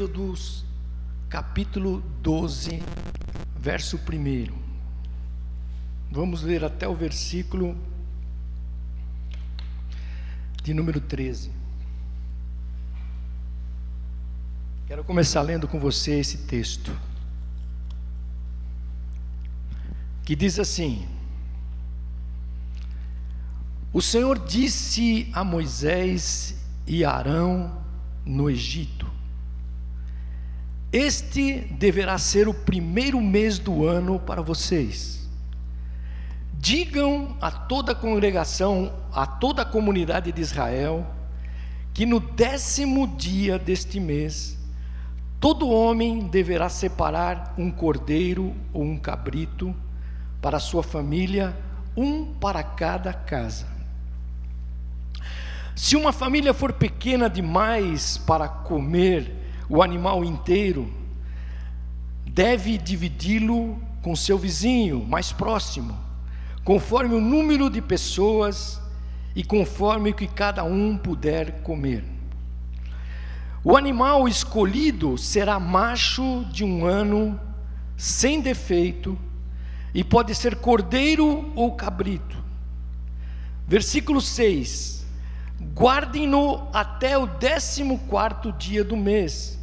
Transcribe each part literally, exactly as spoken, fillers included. Êxodo capítulo doze, verso primeiro. Vamos ler até o versículo de número treze. Quero começar lendo com você esse texto, que diz assim: O Senhor disse a Moisés e Arão no Egito: Este deverá ser o primeiro mês do ano para vocês. Digam a toda a congregação, a toda a comunidade de Israel, que no décimo dia deste mês, todo homem deverá separar um cordeiro ou um cabrito para sua família, um para cada casa. Se uma família for pequena demais para comer o animal inteiro, deve dividi-lo com seu vizinho mais próximo, conforme o número de pessoas e conforme o que cada um puder comer. O animal escolhido será macho de um ano, sem defeito, e pode ser cordeiro ou cabrito. Versículo seis: Guardem-no até o décimo quarto dia do mês,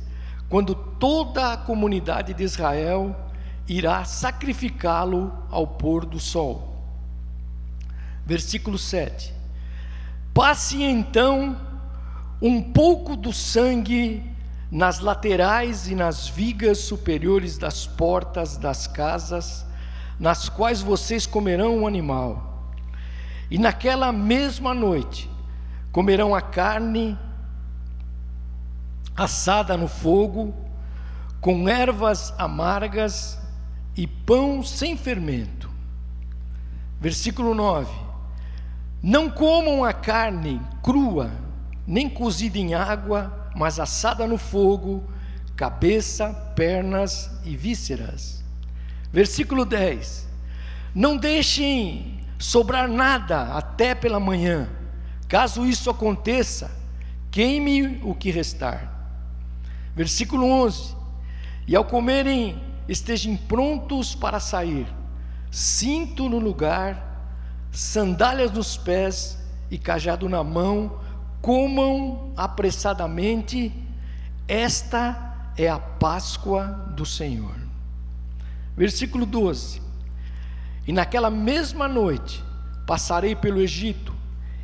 quando toda a comunidade de Israel irá sacrificá-lo ao pôr do sol. Versículo sete: Passe então um pouco do sangue nas laterais e nas vigas superiores das portas das casas, nas quais vocês comerão o animal. E naquela mesma noite comerão a carne assada no fogo, com ervas amargas e pão sem fermento. Versículo nove: Não comam a carne crua, nem cozida em água, mas assada no fogo, cabeça, pernas e vísceras. Versículo dez: Não deixem sobrar nada até pela manhã. Caso isso aconteça, queime o que restar. Versículo onze: E ao comerem, estejam prontos para sair, cinto no lugar, sandálias nos pés e cajado na mão, comam apressadamente, esta é a Páscoa do Senhor. Versículo doze: E naquela mesma noite passarei pelo Egito,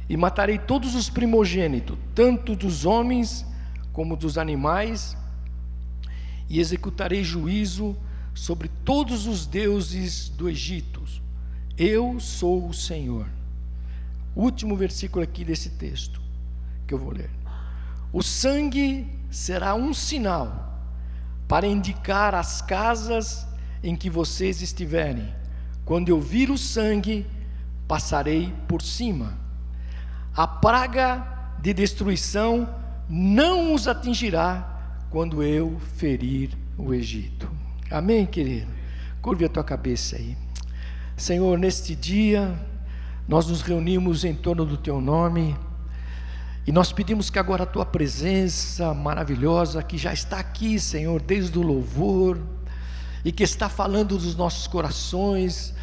e matarei todos os primogênitos, tanto dos homens como dos animais, e executarei juízo sobre todos os deuses do Egito. Eu sou o Senhor. Último versículo aqui desse texto, que eu vou ler: O sangue será um sinal para indicar as casas em que vocês estiverem. Quando eu vir o sangue, passarei por cima. A praga de destruição não os atingirá quando eu ferir o Egito. Amém, querido? Curve a tua cabeça aí. Senhor, neste dia, nós nos reunimos em torno do teu nome, e nós pedimos que agora a tua presença maravilhosa, que já está aqui, Senhor, desde o louvor, e que está falando dos nossos corações,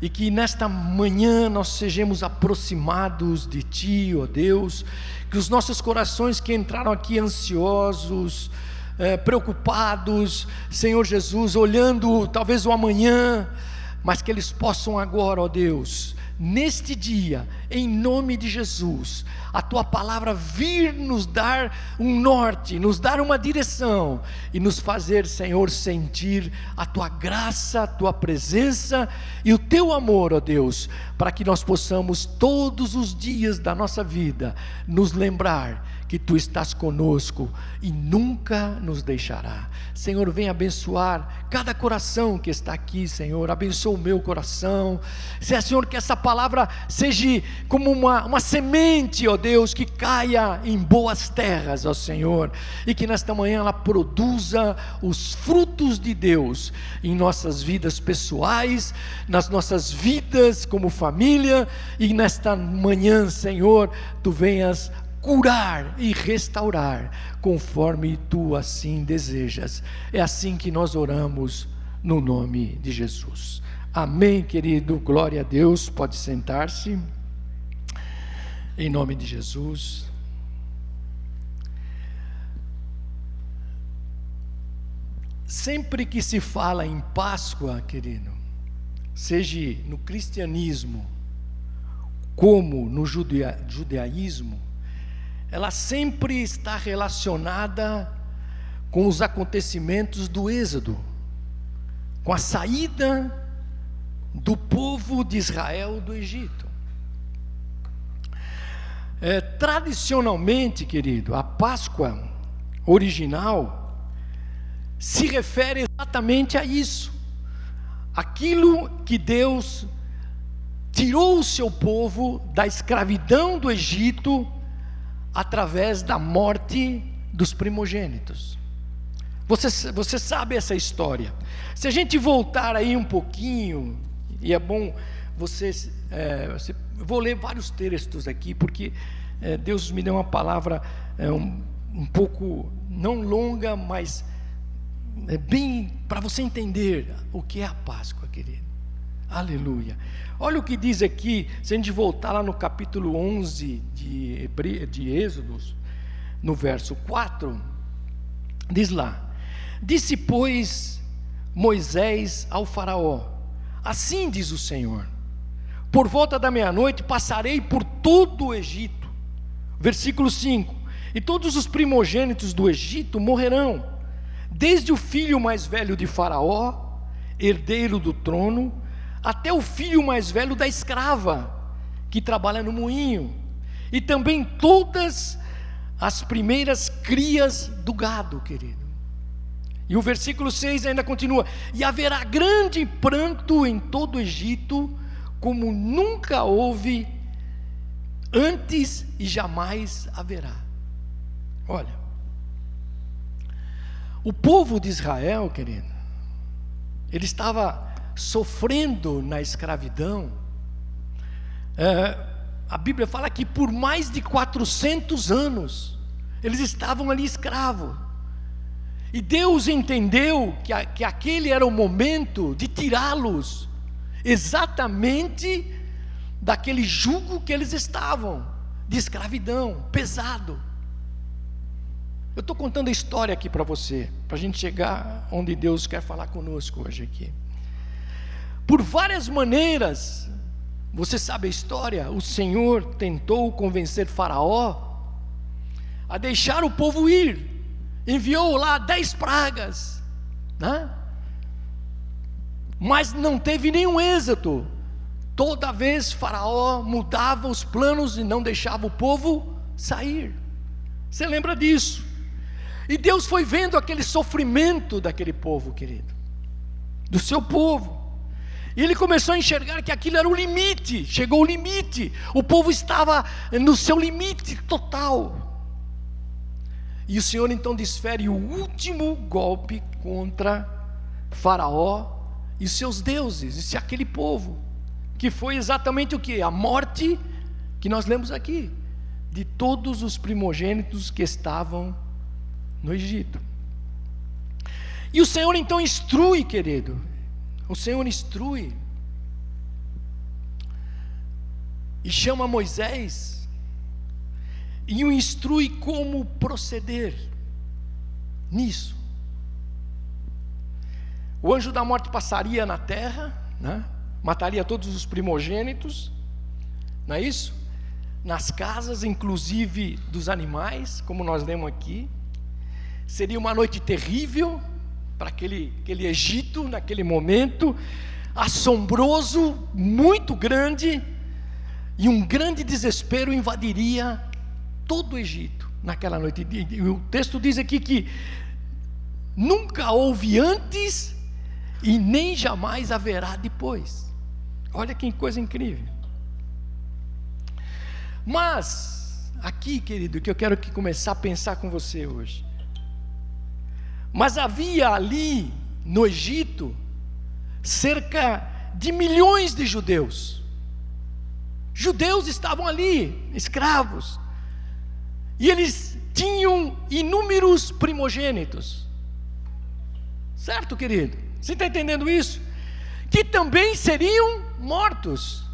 e que nesta manhã nós sejamos aproximados de Ti, ó Deus, que os nossos corações que entraram aqui ansiosos, eh, preocupados, Senhor Jesus, olhando talvez o amanhã, mas que eles possam agora, ó Deus, neste dia, em nome de Jesus, a Tua palavra vir nos dar um norte, nos dar uma direção, e nos fazer, Senhor, sentir a Tua graça, a Tua presença e o Teu amor, ó Deus, para que nós possamos todos os dias da nossa vida nos lembrar que Tu estás conosco e nunca nos deixará. Senhor, vem abençoar cada coração que está aqui, Senhor, abençoa o meu coração, Senhor, que essa palavra palavra seja como uma, uma semente, ó Deus, que caia em boas terras, ó Senhor, e que nesta manhã ela produza os frutos de Deus em nossas vidas pessoais, nas nossas vidas como família, e nesta manhã, Senhor, Tu venhas curar e restaurar, conforme tu assim desejas. É assim que nós oramos no nome de Jesus. Amém, querido, glória a Deus. Pode sentar-se, em nome de Jesus. Sempre que se fala em Páscoa, querido, seja no cristianismo como no judia, judaísmo, ela sempre está relacionada com os acontecimentos do Êxodo, com a saída do povo de Israel do Egito. É, tradicionalmente, querido, a Páscoa original se refere exatamente a isso, aquilo que Deus tirou o seu povo da escravidão do Egito através da morte dos primogênitos. Você, você sabe essa história. Se a gente voltar aí um pouquinho, e é bom você, é, você vou ler vários textos aqui, porque é, Deus me deu uma palavra é, um, um pouco, não longa, mas é bem para você entender o que é a Páscoa, querido. Aleluia. Olha o que diz aqui, se a gente voltar lá no capítulo onze de, de Êxodos, no verso quatro, diz lá: disse, pois, Moisés ao faraó, assim diz o Senhor, por volta da meia-noite passarei por todo o Egito. Versículo cinco: e todos os primogênitos do Egito morrerão, desde o filho mais velho de faraó, herdeiro do trono, até o filho mais velho da escrava, que trabalha no moinho, e também todas as primeiras crias do gado, querido. E o versículo seis ainda continua: e haverá grande pranto em todo o Egito, como nunca houve antes e jamais haverá. Olha, o povo de Israel, querido, ele estava sofrendo na escravidão. É, a Bíblia fala que por mais de quatrocentos anos, eles estavam ali escravos, e Deus entendeu que, a, que aquele era o momento de tirá-los, exatamente daquele jugo que eles estavam, de escravidão, pesado. Eu estou contando a história aqui para você, para a gente chegar onde Deus quer falar conosco hoje aqui. Por várias maneiras, você sabe a história, o Senhor tentou convencer Faraó a deixar o povo ir, enviou lá dez pragas, né? Mas não teve nenhum êxito. Toda vez Faraó mudava os planos e não deixava o povo sair. Você lembra disso? E Deus foi vendo aquele sofrimento daquele povo, querido, do seu povo. E ele começou a enxergar que aquilo era o limite, chegou o limite, o povo estava no seu limite total. E o Senhor então desfere o último golpe contra Faraó e seus deuses, e aquele povo, que foi exatamente o que? A morte que nós lemos aqui, de todos os primogênitos que estavam no Egito. E o Senhor então instrui, querido, o Senhor instrui e chama Moisés e o instrui como proceder nisso. O anjo da morte passaria na terra, né? Mataria todos os primogênitos, não é isso? Nas casas, inclusive dos animais, como nós lemos aqui. Seria uma noite terrível para aquele, aquele Egito, naquele momento, assombroso, muito grande, e um grande desespero invadiria todo o Egito naquela noite. E o texto diz aqui que nunca houve antes e nem jamais haverá depois. Olha que coisa incrível. Mas aqui, querido, que eu quero que começar a pensar com você hoje. Mas havia ali no Egito cerca de milhões de judeus. Judeus estavam ali, escravos. E eles tinham inúmeros primogênitos. Certo, querido? Você está entendendo isso? Que também seriam mortos.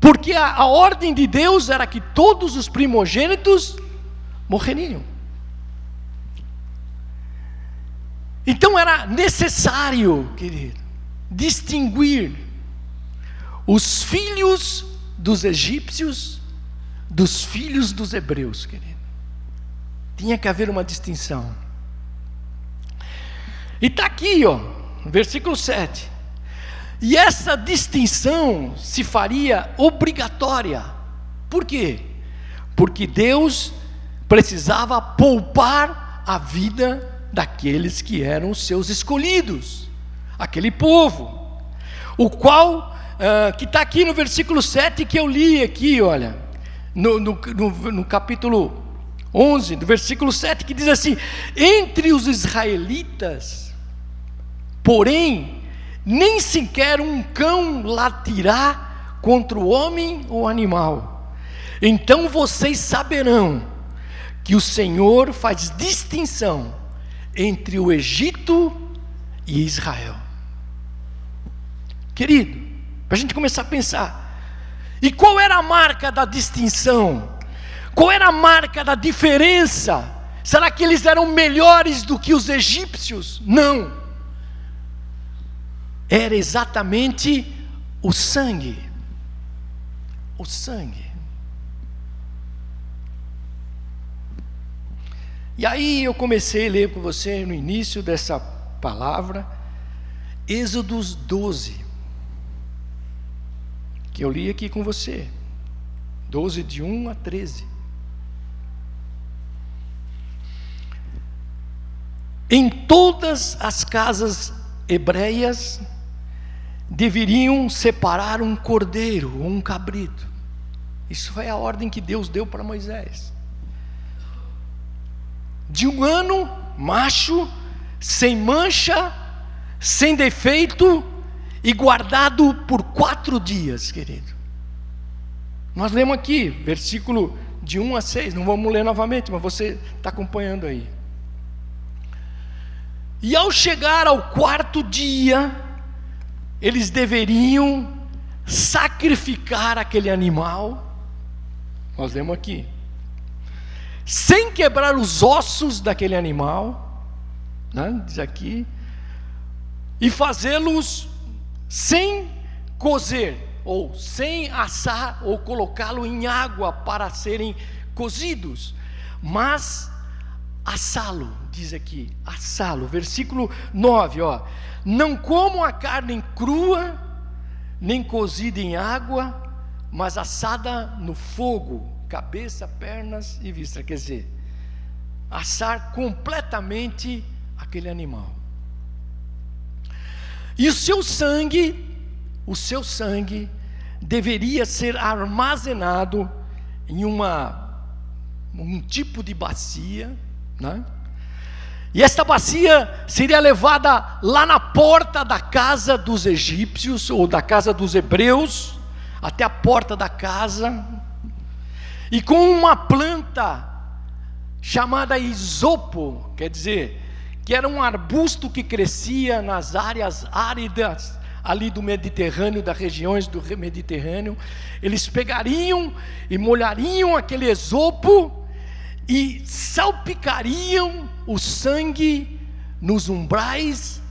Porque a, a ordem de Deus era que todos os primogênitos morreriam. Então era necessário, querido, distinguir os filhos dos egípcios dos filhos dos hebreus, querido. Tinha que haver uma distinção. E está aqui, ó, no versículo sete. E essa distinção se faria obrigatória. Por quê? Porque Deus precisava poupar a vida daqueles que eram os seus escolhidos, aquele povo, o qual, uh, que está aqui no versículo sete que eu li aqui, olha, no, no, no, no capítulo onze, do versículo sete, que diz assim: entre os israelitas, porém, nem sequer um cão latirá contra o homem ou animal. Então vocês saberão que o Senhor faz distinção entre o Egito e Israel. Querido, para a gente começar a pensar. E qual era a marca da distinção? Qual era a marca da diferença? Será que eles eram melhores do que os egípcios? Não. Era exatamente o sangue. O sangue. E aí eu comecei a ler com você no início dessa palavra, Êxodos doze, que eu li aqui com você, doze de um a treze. Em todas as casas hebreias deveriam separar um cordeiro ou um cabrito. Isso foi a ordem que Deus deu para Moisés. De um ano, macho, sem mancha, sem defeito e guardado por quatro dias, querido. Nós lemos aqui, versículo de um a seis, não vamos ler novamente, mas você está acompanhando aí. E ao chegar ao quarto dia, eles deveriam sacrificar aquele animal, nós lemos aqui, sem quebrar os ossos daquele animal, né, diz aqui, e fazê-los sem cozer, ou sem assar, ou colocá-lo em água para serem cozidos, mas assá-lo, diz aqui, assá-lo, versículo nove, ó, não comam a carne crua, nem cozida em água, mas assada no fogo, cabeça, pernas e vista, quer dizer, assar completamente aquele animal. E o seu sangue, o seu sangue deveria ser armazenado em uma, um tipo de bacia, né? E esta bacia seria levada lá na porta da casa dos egípcios, ou da casa dos hebreus, até a porta da casa, e com uma planta chamada isopo, quer dizer, que era um arbusto que crescia nas áreas áridas ali do Mediterrâneo, das regiões do Mediterrâneo, eles pegariam e molhariam aquele isopo e salpicariam o sangue nos umbrais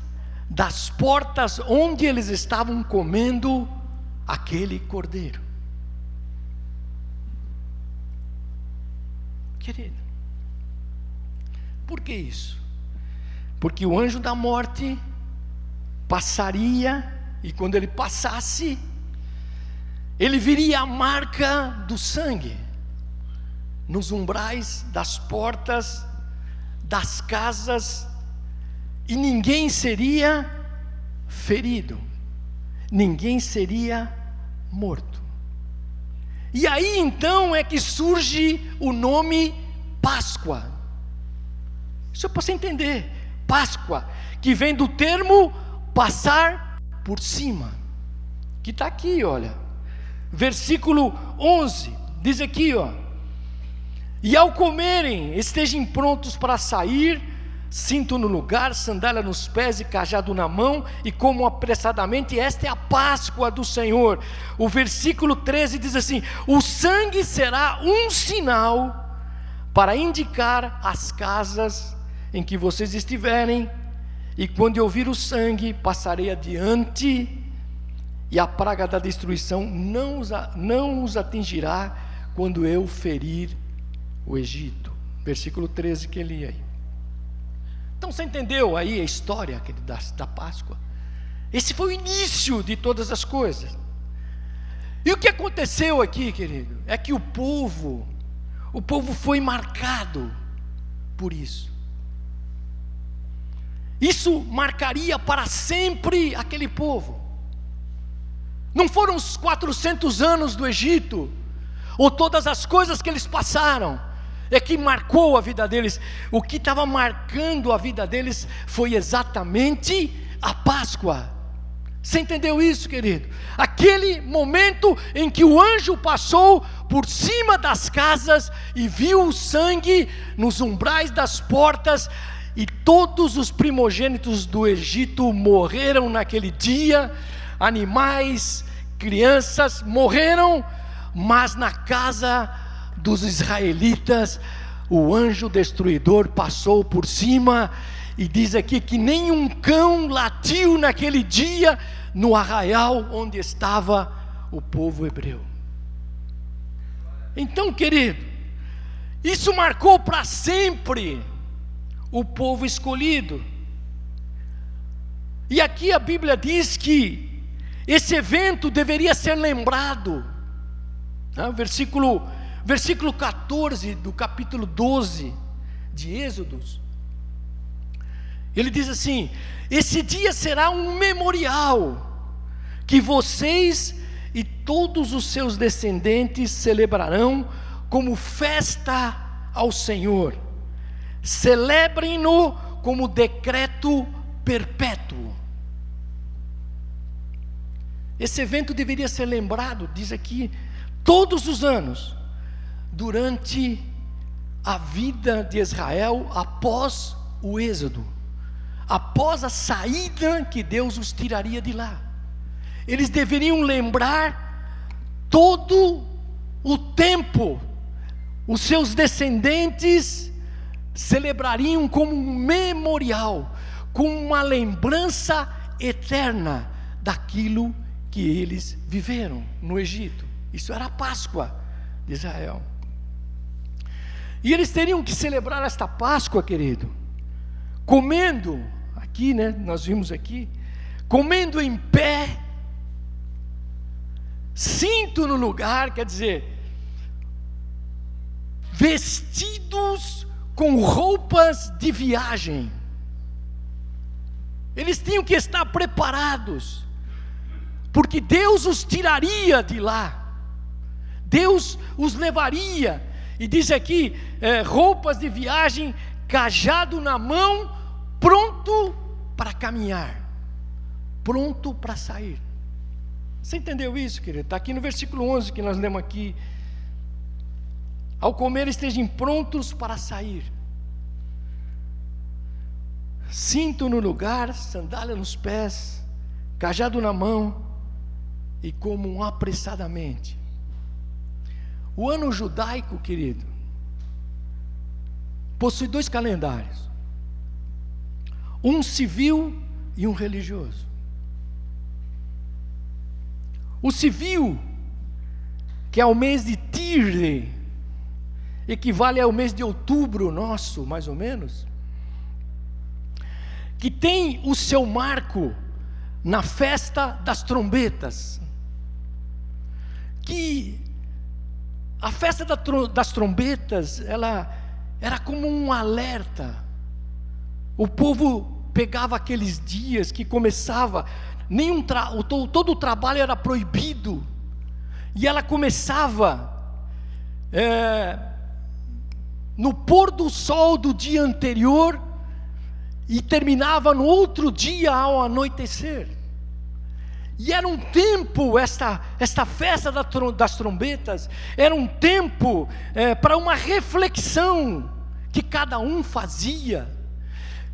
das portas onde eles estavam comendo aquele cordeiro. Querido, por que isso? Porque o anjo da morte passaria, e quando ele passasse, ele viria a marca do sangue nos umbrais das portas das casas, e ninguém seria ferido, ninguém seria morto. E aí então é que surge o nome Páscoa. Isso eu posso entender. Páscoa, que vem do termo passar por cima, que está aqui, olha, versículo onze, diz aqui, ó, E ao comerem, estejam prontos para sair, cinto no lugar, sandália nos pés e cajado na mão, e comam apressadamente, esta é a Páscoa do Senhor. O versículo treze diz assim: o sangue será um sinal para indicar as casas em que vocês estiverem, e quando eu vir o sangue, passarei adiante, e a praga da destruição não os, a, não os atingirá quando eu ferir o Egito. Versículo treze que eu li aí. Então você entendeu aí a história da, da Páscoa? Esse foi o início de todas as coisas. E o que aconteceu aqui, querido, é que o povo, o povo foi marcado por isso. Isso marcaria para sempre aquele povo. Não foram os quatrocentos anos do Egito, ou todas as coisas que eles passaram, é que marcou a vida deles. O que estava marcando a vida deles foi exatamente a Páscoa. Você entendeu isso, querido? Aquele momento em que o anjo passou por cima das casas e viu o sangue nos umbrais das portas, e todos os primogênitos do Egito morreram naquele dia. Animais, crianças morreram, mas na casa dos israelitas o anjo destruidor passou por cima, e diz aqui que nenhum cão latiu naquele dia no arraial onde estava o povo hebreu. Então, querido, isso marcou para sempre o povo escolhido. E aqui a Bíblia diz que esse evento deveria ser lembrado. Né? Versículo, versículo catorze do capítulo doze de Êxodos. Ele diz assim: esse dia será um memorial que vocês e todos os seus descendentes celebrarão como festa ao Senhor. Celebrem-no como decreto perpétuo. Esse evento deveria ser lembrado, diz aqui, todos os anos, durante a vida de Israel, após o êxodo, após a saída que Deus os tiraria de lá. Eles deveriam lembrar todo o tempo. Os seus descendentes celebrariam como um memorial, como uma lembrança eterna daquilo que que eles viveram no Egito. Isso era a Páscoa de Israel, e eles teriam que celebrar esta Páscoa, querido, comendo aqui, né? Nós vimos aqui, comendo em pé, cinto no lugar, quer dizer, vestidos com roupas de viagem. Eles tinham que estar preparados, porque Deus os tiraria de lá, Deus os levaria. E diz aqui, é, roupas de viagem, cajado na mão, pronto para caminhar, pronto para sair. Você entendeu isso, querido? Está aqui no versículo onze que nós lemos aqui: ao comer estejam prontos para sair, cinto no lugar, sandália nos pés, cajado na mão, e comam apressadamente. O ano judaico, querido, possui dois calendários, um civil e um religioso. O civil, que é o mês de Tirre, equivale ao mês de outubro nosso, mais ou menos, que tem o seu marco na festa das trombetas. Que a festa das trombetas, ela era como um alerta. O povo pegava aqueles dias que começava, nenhum tra... todo o trabalho era proibido, e ela começava é, no pôr do sol do dia anterior e terminava no outro dia ao anoitecer. E era um tempo, esta, esta festa das trombetas, era um tempo é, para uma reflexão que cada um fazia.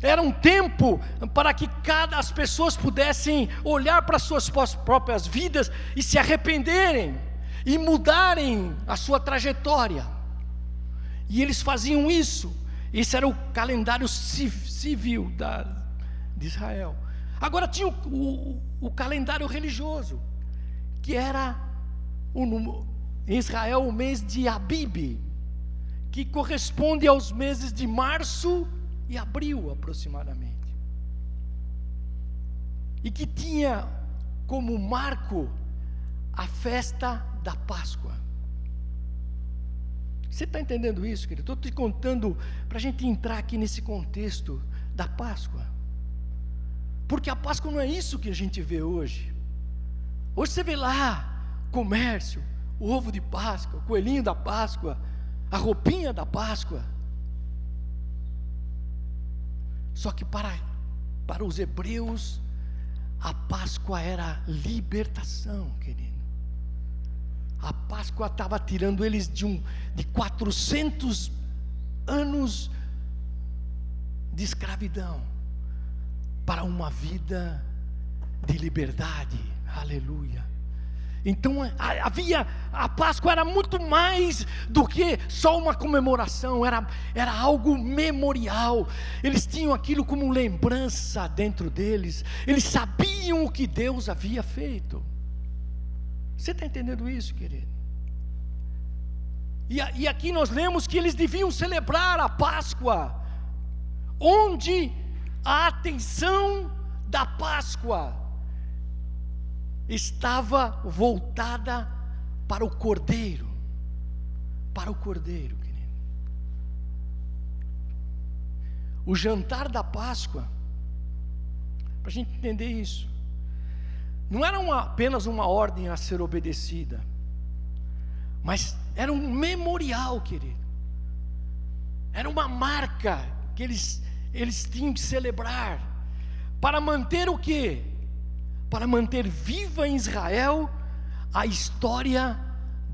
Era um tempo para que cada, as pessoas pudessem olhar para suas próprias vidas e se arrependerem e mudarem a sua trajetória. E eles faziam isso. Esse era o calendário civil da, de Israel. Agora tinha o, o, o calendário religioso, que era o, em Israel o mês de Abib, que corresponde aos meses de março e abril aproximadamente, e que tinha como marco a festa da Páscoa. Você está entendendo isso, querido? Estou te contando para a gente entrar aqui nesse contexto da Páscoa, porque a Páscoa não é isso que a gente vê hoje. Hoje você vê lá comércio, o ovo de Páscoa, o coelhinho da Páscoa, a roupinha da Páscoa. Só que para, para os hebreus, a Páscoa era libertação, querido. A Páscoa estava tirando eles de, um, de quatrocentos anos de escravidão para uma vida de liberdade. Aleluia. Então havia, a Páscoa era muito mais do que só uma comemoração, era, era algo memorial. Eles tinham aquilo como lembrança dentro deles, eles sabiam o que Deus havia feito. Você está entendendo isso, querido? E, e aqui nós lemos que eles deviam celebrar a Páscoa, onde a atenção da Páscoa estava voltada para o Cordeiro, para o Cordeiro, querido. O jantar da Páscoa, para a gente entender isso, não era uma, apenas uma ordem a ser obedecida, mas era um memorial, querido. Era uma marca que eles, eles tinham que celebrar para manter o quê? Para manter viva em Israel a história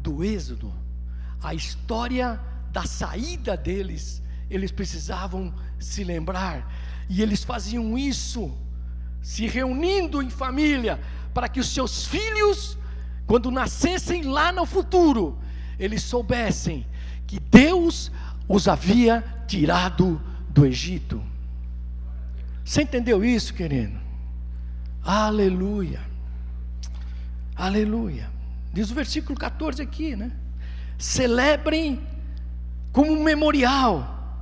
do êxodo, a história da saída deles. Eles precisavam se lembrar, e eles faziam isso se reunindo em família, para que os seus filhos, quando nascessem lá no futuro, eles soubessem que Deus os havia tirado do Egito. Você entendeu isso, querido? Aleluia, aleluia. Diz o versículo catorze aqui, né? Celebrem como um memorial,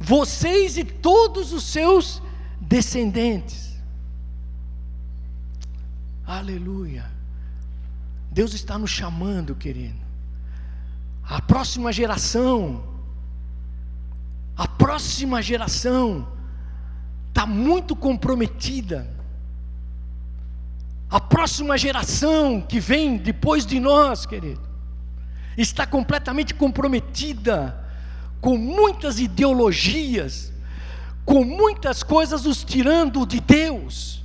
vocês e todos os seus descendentes. Aleluia. Deus está nos chamando, querido. A próxima geração, a próxima geração está muito comprometida. A próxima geração que vem depois de nós, querido, está completamente comprometida com muitas ideologias, com muitas coisas os tirando de Deus,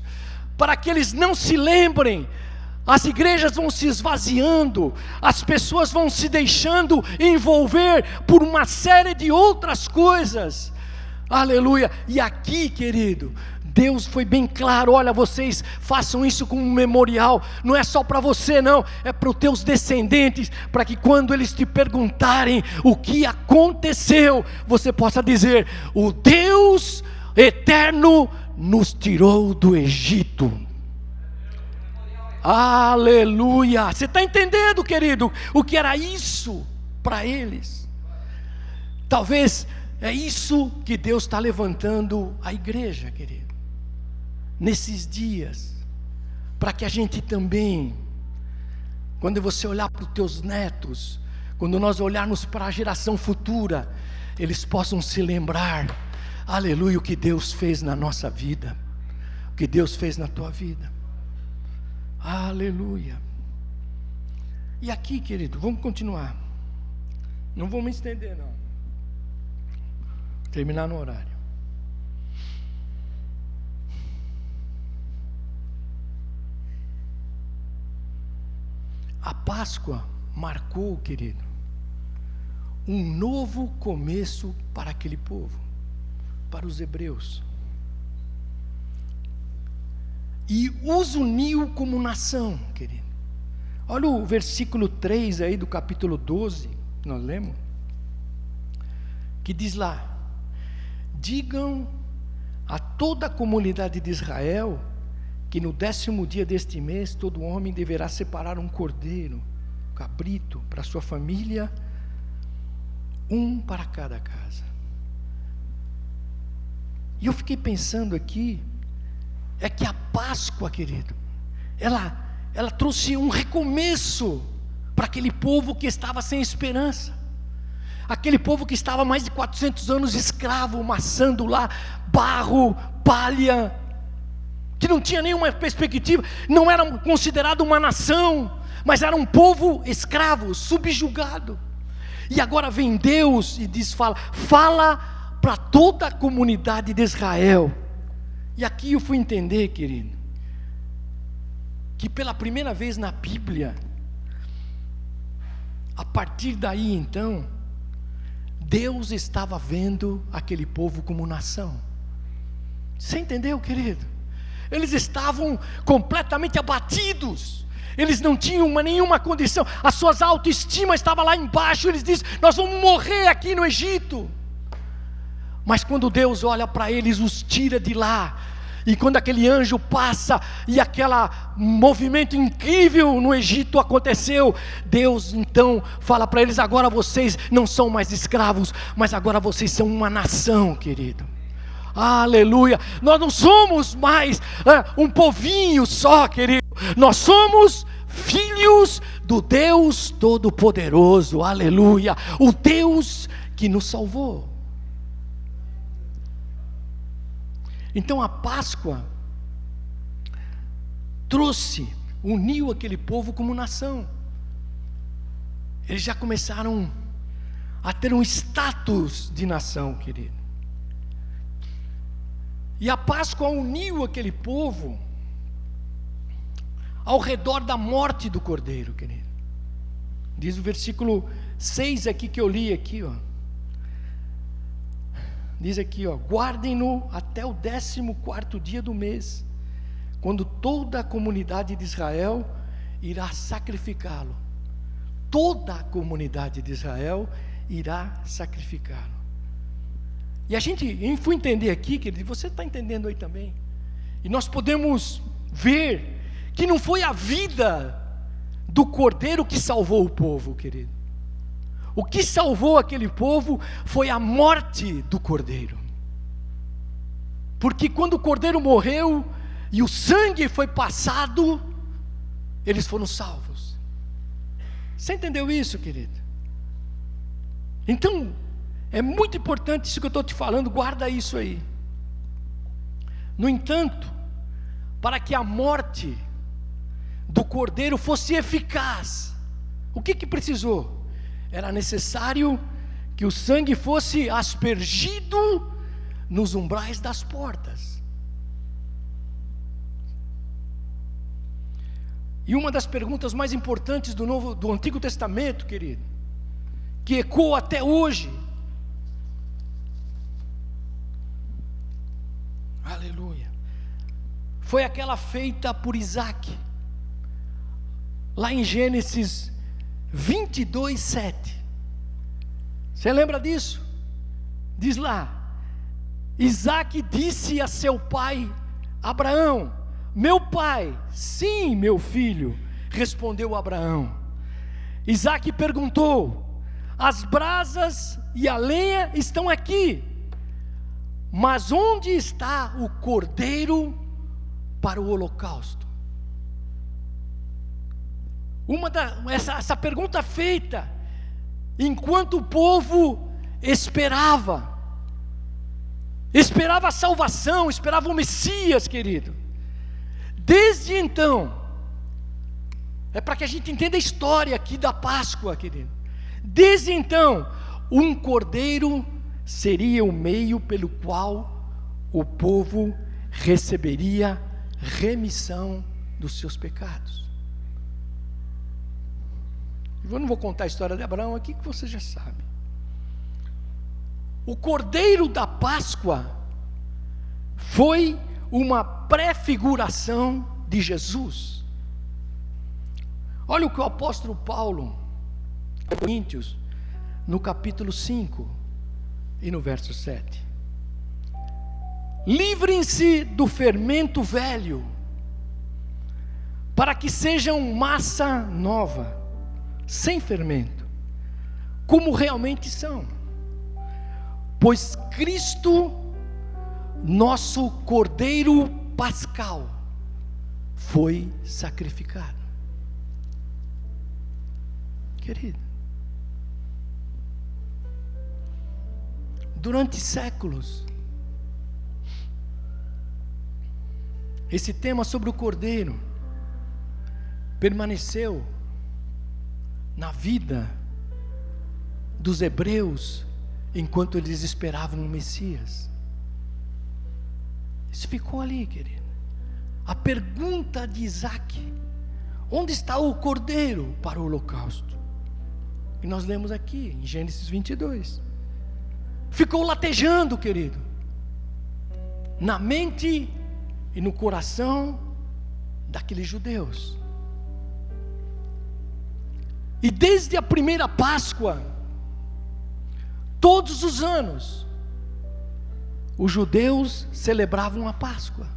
para que eles não se lembrem. As igrejas vão se esvaziando, as pessoas vão se deixando envolver por uma série de outras coisas. Aleluia. E aqui, querido, Deus foi bem claro: olha, vocês façam isso como um memorial. Não é só para você, não, é para os teus descendentes, para que quando eles te perguntarem o que aconteceu, você possa dizer: o Deus eterno nos tirou do Egito. Aleluia. Você está entendendo, querido, o que era isso para eles? Talvez é isso que Deus está levantando a igreja, querido, nesses dias, para que a gente também, quando você olhar para os teus netos, quando nós olharmos para a geração futura, eles possam se lembrar, aleluia, o que Deus fez na nossa vida, o que Deus fez na tua vida, aleluia. E aqui, querido, vamos continuar, não vou me estender, não, vou terminar no horário. A Páscoa marcou, querido, um novo começo para aquele povo, para os hebreus, e os uniu como nação, querido. Olha o versículo três aí do capítulo doze, nós lemos, que diz lá: digam a toda a comunidade de Israel que no décimo dia deste mês todo homem deverá separar um cordeiro, um cabrito, para sua família, um para cada casa. E eu fiquei pensando aqui, é que a Páscoa, querido, ela, ela trouxe um recomeço para aquele povo que estava sem esperança, aquele povo que estava há mais de quatrocentos anos escravo, amassando lá barro, palha, que não tinha nenhuma perspectiva, não era considerado uma nação, mas era um povo escravo, subjugado. E agora vem Deus e diz, fala, fala para toda a comunidade de Israel. E aqui eu fui entender, querido, que pela primeira vez na Bíblia, a partir daí então, Deus estava vendo aquele povo como nação. Você entendeu, querido? Eles estavam completamente abatidos, eles não tinham uma, nenhuma condição, a sua autoestima estava lá embaixo, eles dizem, nós vamos morrer aqui no Egito. Mas quando Deus olha para eles, os tira de lá, e quando aquele anjo passa, e aquele movimento incrível no Egito aconteceu, Deus então fala para eles, agora vocês não são mais escravos, mas agora vocês são uma nação, querido. Aleluia, nós não somos mais uh, um povinho só, querido, nós somos filhos do Deus Todo-Poderoso, aleluia, o Deus que nos salvou. Então a Páscoa trouxe, uniu aquele povo como nação. Eles já começaram a ter um status de nação, querido. E a Páscoa uniu aquele povo ao redor da morte do Cordeiro, querido. Diz o versículo seis aqui que eu li aqui, ó. Diz aqui, ó, guardem-no até o décimo quarto dia do mês, quando toda a comunidade de Israel irá sacrificá-lo. Toda a comunidade de Israel irá sacrificá-lo. E a gente, eu fui entender aqui, querido, você está entendendo aí também. E nós podemos ver que não foi a vida do Cordeiro que salvou o povo, querido. O que salvou aquele povo foi a morte do Cordeiro. Porque quando o Cordeiro morreu e o sangue foi passado, eles foram salvos. Você entendeu isso, querido? Então, é muito importante isso que eu estou te falando, guarda isso aí. No entanto, para que a morte do Cordeiro fosse eficaz, o que que precisou? Era necessário que o sangue fosse aspergido nos umbrais das portas. E uma das perguntas mais importantes do, novo, do Antigo Testamento, querido, que ecoa até hoje. Aleluia. Foi aquela feita por Isaac, lá em Gênesis vinte e dois, sete. Você lembra disso? Diz lá: Isaac disse a seu pai Abraão, meu pai. Sim, meu filho, respondeu Abraão. Isaac perguntou: as brasas e a lenha estão aqui, mas onde está o cordeiro para o holocausto? Uma da, essa, essa pergunta feita enquanto o povo esperava, esperava a salvação, esperava o Messias, querido. Desde então, é para que a gente entenda a história aqui da Páscoa, querido. Desde então, um cordeiro seria o meio pelo qual o povo receberia remissão dos seus pecados. Eu não vou contar a história de Abraão aqui, que você já sabe. O Cordeiro da Páscoa foi uma prefiguração de Jesus. Olha o que o apóstolo Paulo, aos Coríntios, no capítulo cinco e no verso sete. Livrem-se do fermento velho, para que sejam massa nova, sem fermento, como realmente são, pois Cristo, nosso Cordeiro Pascal, foi sacrificado. Querido, durante séculos, esse tema sobre o Cordeiro permaneceu na vida dos hebreus enquanto eles esperavam no Messias. Isso ficou ali, querido. A pergunta de Isaac: onde está o cordeiro para o holocausto? E nós lemos aqui em Gênesis vinte e dois. Ficou latejando, querido, na mente e no coração daqueles judeus. E desde a primeira Páscoa, todos os anos, os judeus celebravam a Páscoa,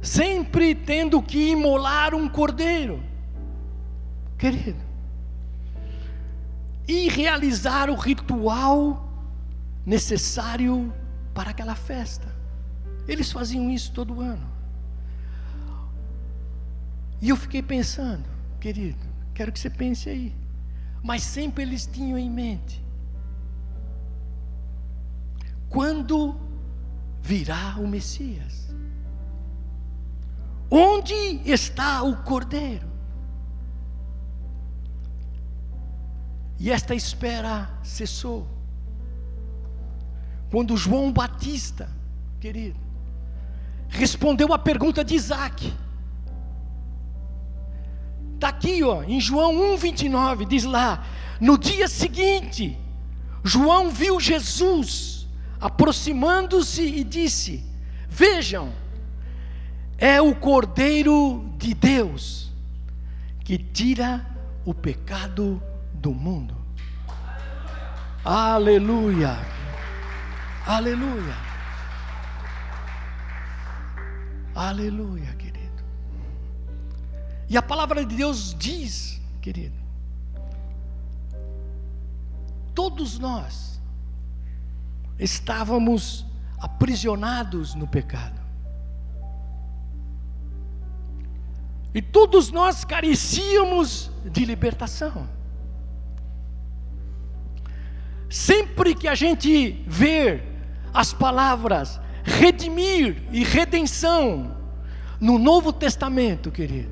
sempre tendo que imolar um cordeiro, querido, e realizar o ritual necessário para aquela festa. Eles faziam isso todo ano. E eu fiquei pensando, querido, quero que você pense aí, mas sempre eles tinham em mente: quando virá o Messias? Onde está o Cordeiro? E esta espera cessou quando João Batista, querido, respondeu a pergunta de Isaac. Está aqui, ó, em João um, vinte e nove, diz lá: no dia seguinte, João viu Jesus aproximando-se e disse: vejam, é o Cordeiro de Deus, que tira o pecado do mundo. Aleluia, aleluia, aleluia, aleluia, querido. E a palavra de Deus diz, querido, todos nós estávamos aprisionados no pecado. E todos nós carecíamos de libertação. Sempre que a gente vê as palavras redimir e redenção no Novo Testamento, querido,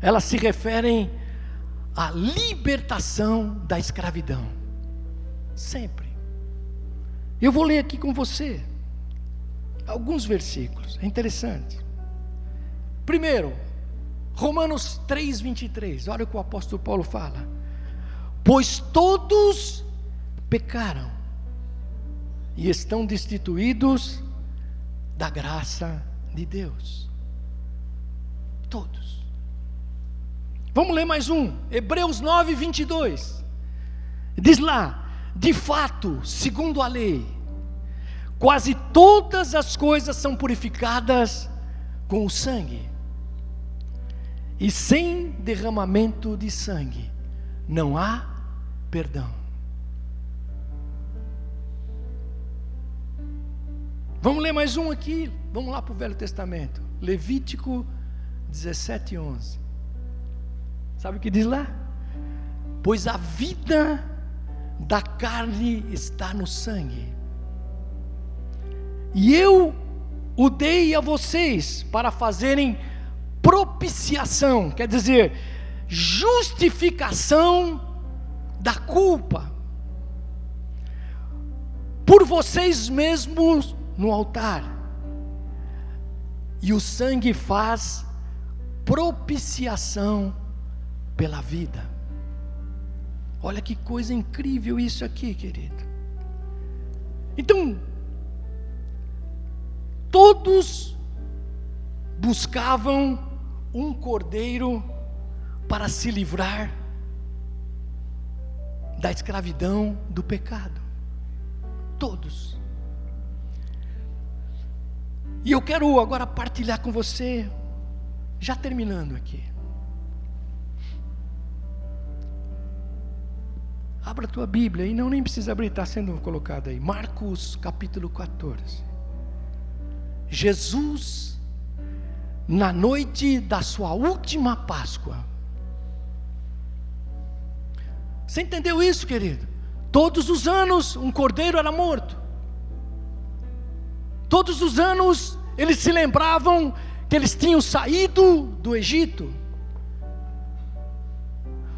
elas se referem à libertação da escravidão, sempre. Eu vou ler aqui com você alguns versículos, é interessante. Primeiro, Romanos três, vinte e três, olha o que o apóstolo Paulo fala: pois todos pecaram e estão destituídos da graça de Deus. Todos. Vamos ler mais um, Hebreus nove, vinte e dois, diz lá: de fato, segundo a lei, quase todas as coisas são purificadas com o sangue, e sem derramamento de sangue não há perdão. Vamos ler mais um aqui, vamos lá para o Velho Testamento, Levítico dezessete, onze. Sabe o que diz lá? Pois a vida da carne está no sangue, e eu o dei a vocês para fazerem propiciação, quer dizer, justificação da culpa, por vocês mesmos no altar, e o sangue faz propiciação pela vida. Olha que coisa incrível isso aqui, querido. Então, todos buscavam um cordeiro para se livrar da escravidão do pecado. Todos. E eu quero agora partilhar com você, já terminando aqui. Abra a tua Bíblia, e não nem precisa abrir, está sendo colocado aí. Marcos capítulo quatorze. Jesus, na noite da sua última Páscoa. Você entendeu isso, querido? Todos os anos um cordeiro era morto. Todos os anos eles se lembravam que eles tinham saído do Egito.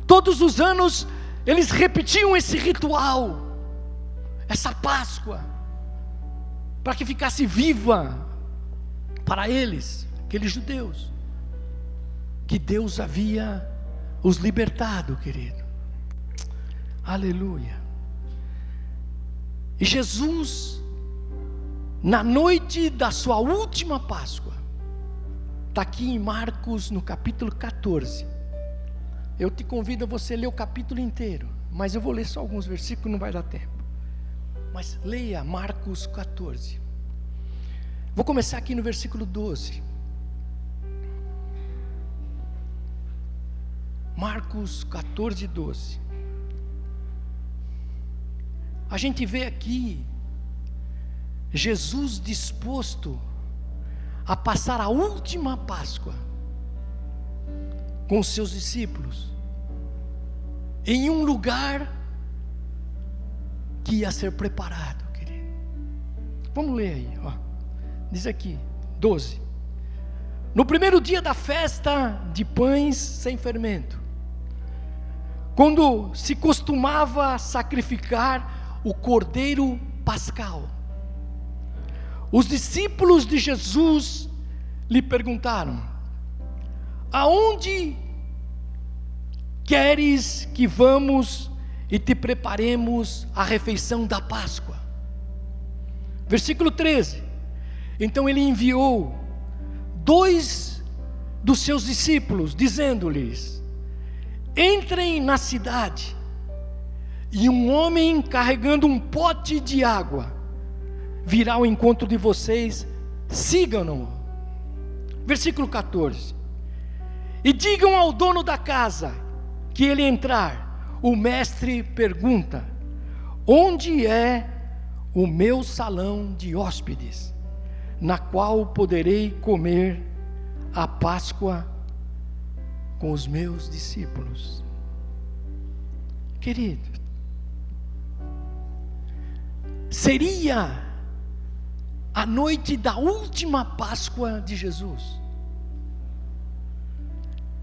Todos os anos eles repetiam esse ritual, essa Páscoa, para que ficasse viva para eles, aqueles judeus, que Deus havia os libertado, querido. Aleluia. E Jesus, na noite da sua última Páscoa, está aqui em Marcos no capítulo quatorze. Eu te convido a você ler o capítulo inteiro, mas eu vou ler só alguns versículos, não vai dar tempo. Mas leia Marcos quatorze. Vou começar aqui no versículo doze. Marcos quatorze, doze. A gente vê aqui Jesus disposto a passar a última Páscoa com os seus discípulos em um lugar que ia ser preparado, querido. Vamos ler aí, ó. Diz aqui, doze. No primeiro dia da festa de pães sem fermento, quando se costumava sacrificar o cordeiro pascal, os discípulos de Jesus lhe perguntaram: aonde queres que vamos e te preparemos a refeição da Páscoa? Versículo treze. Então ele enviou dois dos seus discípulos, dizendo-lhes: entrem na cidade, e um homem carregando um pote de água virá ao encontro de vocês, sigam-no. Versículo quatorze. E digam ao dono da casa que ele entrar, o mestre pergunta: onde é o meu salão de hóspedes, na qual poderei comer a Páscoa com os meus discípulos? Querido, seria a noite da última Páscoa de Jesus.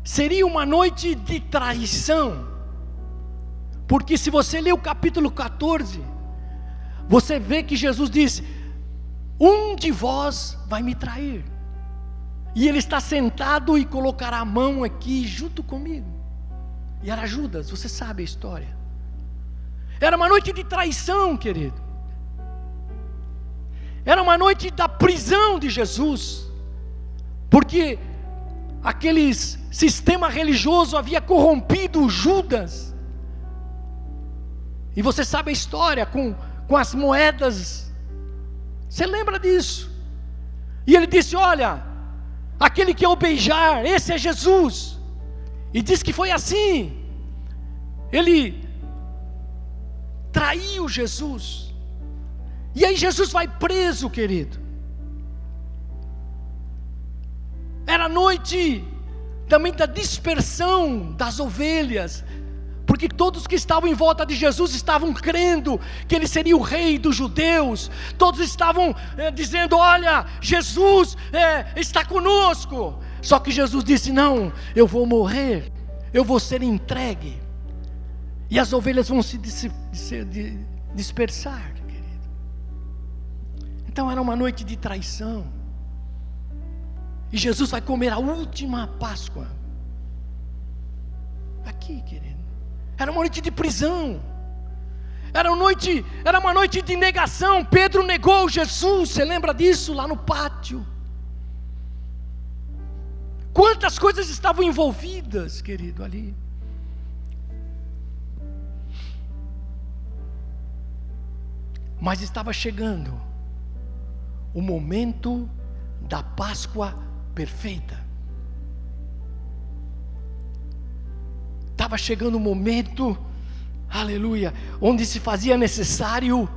Seria uma noite de traição, porque se você ler o capítulo quatorze, você vê que Jesus diz: um de vós vai me trair, e ele está sentado e colocará a mão aqui junto comigo. E era Judas, você sabe a história. Era uma noite de traição, querido. Era uma noite da prisão de Jesus, porque aquele sistema religioso havia corrompido Judas. E você sabe a história com, com as moedas. Você lembra disso? E ele disse: olha, aquele que eu beijar, esse é Jesus. E diz que foi assim. Ele traiu Jesus. E aí Jesus vai preso, querido. Era noite também da dispersão das ovelhas, porque todos que estavam em volta de Jesus estavam crendo que ele seria o rei dos judeus. Todos estavam é, dizendo: olha, Jesus é, está conosco. Só que Jesus disse: não, eu vou morrer, eu vou ser entregue, e as ovelhas vão se dis- dis- dispersar. Então era uma noite de traição, e Jesus vai comer a última Páscoa. aqui, querido. Era uma noite de prisão. Era uma noite, era uma noite de negação. Pedro negou Jesus, você lembra disso? Lá no pátio. Quantas coisas estavam envolvidas, querido, ali. Mas estava chegando o momento da Páscoa perfeita. Estava chegando o momento, aleluia, onde se fazia necessário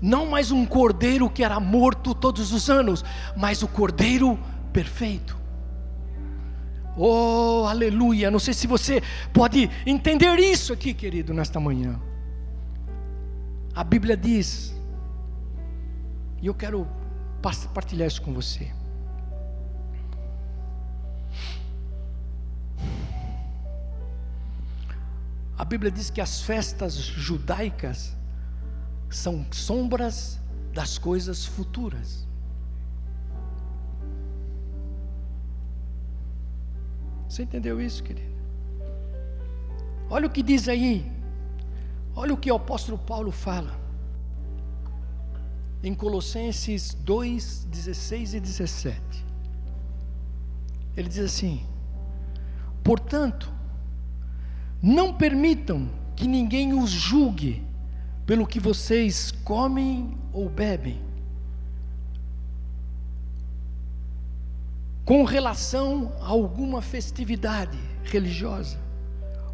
não mais um cordeiro que era morto todos os anos, mas o cordeiro perfeito. Oh, aleluia, não sei se você pode entender isso aqui, querido, nesta manhã. A Bíblia diz, e eu quero partilhar isso com você. A Bíblia diz que as festas judaicas são sombras das coisas futuras. Você entendeu isso, querido? Olha o que diz aí. Olha o que o apóstolo Paulo fala em Colossenses dois, dezesseis e dezessete. Ele diz assim: portanto, não permitam que ninguém os julgue pelo que vocês comem ou bebem, com relação a alguma festividade religiosa,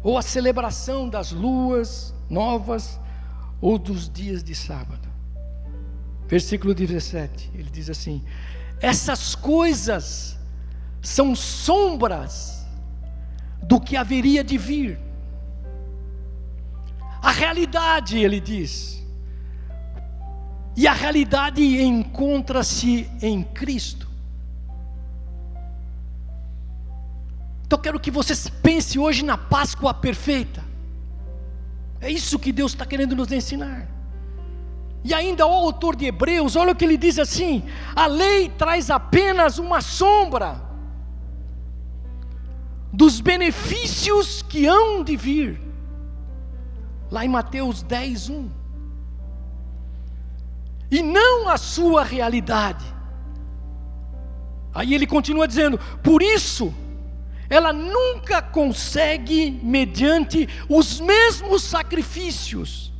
ou a celebração das luas novas, ou dos dias de sábado. Versículo dezessete, ele diz assim: essas coisas são sombras do que haveria de vir. A realidade, ele diz, e a realidade encontra-se em Cristo. Então eu quero que você pense hoje na Páscoa perfeita. É isso que Deus está querendo nos ensinar. E ainda o autor de Hebreus, olha o que ele diz assim: a lei traz apenas uma sombra dos benefícios que hão de vir. Lá em Mateus dez, um. E não a sua realidade. Aí ele continua dizendo: por isso, ela nunca consegue, mediante os mesmos sacrifícios,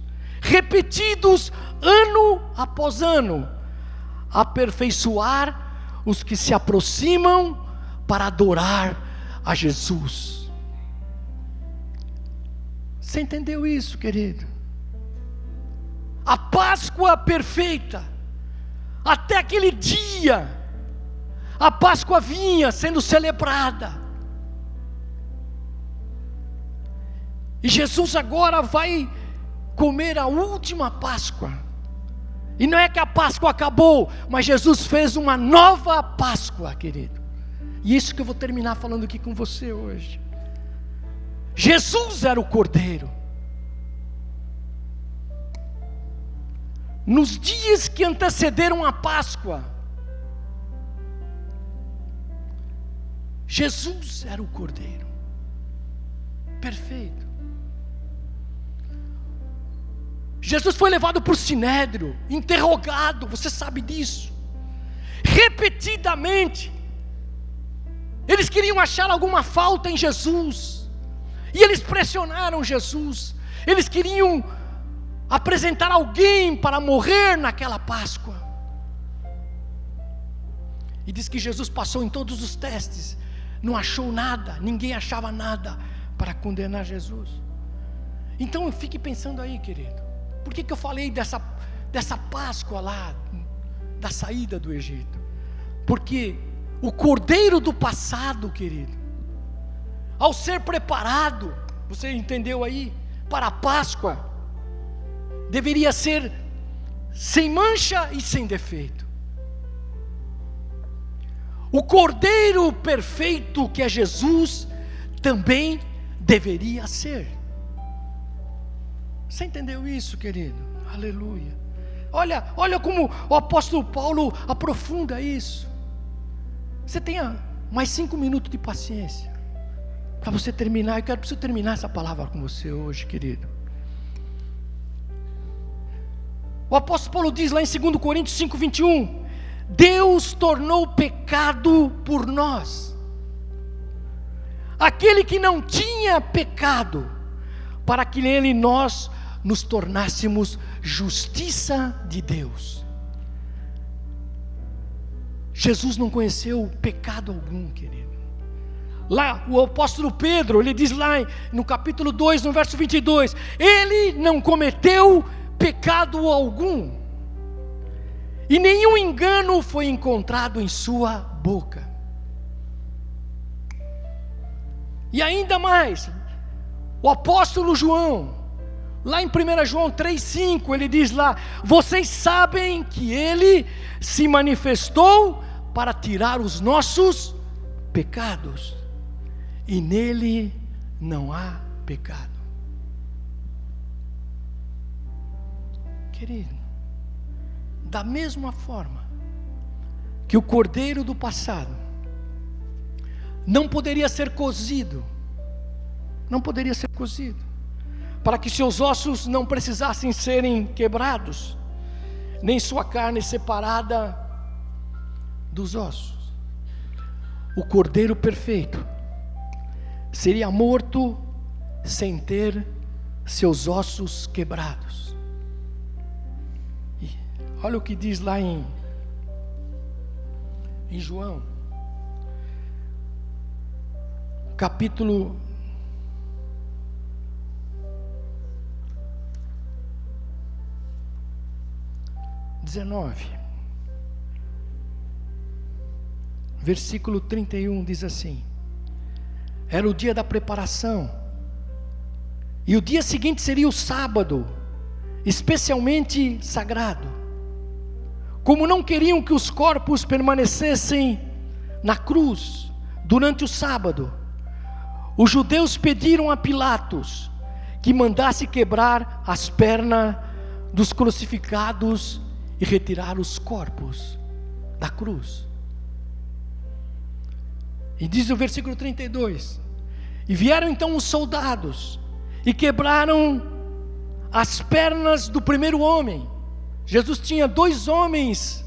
repetidos ano após ano, aperfeiçoar os que se aproximam para adorar a Jesus. Você entendeu isso, querido? A Páscoa perfeita, até aquele dia, a Páscoa vinha sendo celebrada. E Jesus agora vai comer a última Páscoa. E não é que a Páscoa acabou, mas Jesus fez uma nova Páscoa, querido. E isso que eu vou terminar falando aqui com você hoje. Jesus era o Cordeiro. Nos dias que antecederam a Páscoa, Jesus era o Cordeiro perfeito. Jesus foi levado para o Sinédrio, interrogado, você sabe disso, repetidamente. Eles queriam achar alguma falta em Jesus, e eles pressionaram Jesus. Eles queriam apresentar alguém para morrer naquela Páscoa. E diz que Jesus passou em todos os testes, não achou nada, ninguém achava nada para condenar Jesus. Então eu fique pensando aí, querido. Por que que eu falei dessa, dessa Páscoa lá, da saída do Egito? Porque o cordeiro do passado, querido, ao ser preparado, você entendeu aí, para a Páscoa, deveria ser sem mancha e sem defeito. O cordeiro perfeito que é Jesus, também deveria ser. Você entendeu isso, querido? Aleluia. Olha, olha como o apóstolo Paulo aprofunda isso. Você tenha mais cinco minutos de paciência. Para você terminar, eu quero para você terminar essa palavra com você hoje, querido. O apóstolo Paulo diz lá em dois Coríntios cinco, vinte e um: Deus tornou o pecado por nós, aquele que não tinha pecado, para que nele nós nos tornássemos justiça de Deus. Jesus não conheceu pecado algum, querido. Lá o apóstolo Pedro, ele diz lá no capítulo dois, no verso vinte e dois, ele não cometeu pecado algum, e nenhum engano foi encontrado em sua boca. E ainda mais, o apóstolo João, lá em primeira João três, cinco, ele diz lá: vocês sabem que ele se manifestou para tirar os nossos pecados, e nele não há pecado. Querido, da mesma forma que o cordeiro do passado não poderia ser cozido, não poderia ser cozido, para que seus ossos não precisassem serem quebrados, nem sua carne separada dos ossos, o cordeiro perfeito seria morto sem ter seus ossos quebrados. Olha o que diz lá em, em João, capítulo dezenove, versículo trinta e um, diz assim: era o dia da preparação, e o dia seguinte seria o sábado, especialmente sagrado. Como não queriam que os corpos permanecessem na cruz durante o sábado, os judeus pediram a Pilatos que mandasse quebrar as pernas dos crucificados e retirar os corpos da cruz. E diz o versículo trinta e dois: e vieram então os soldados e quebraram as pernas do primeiro homem. Jesus tinha dois homens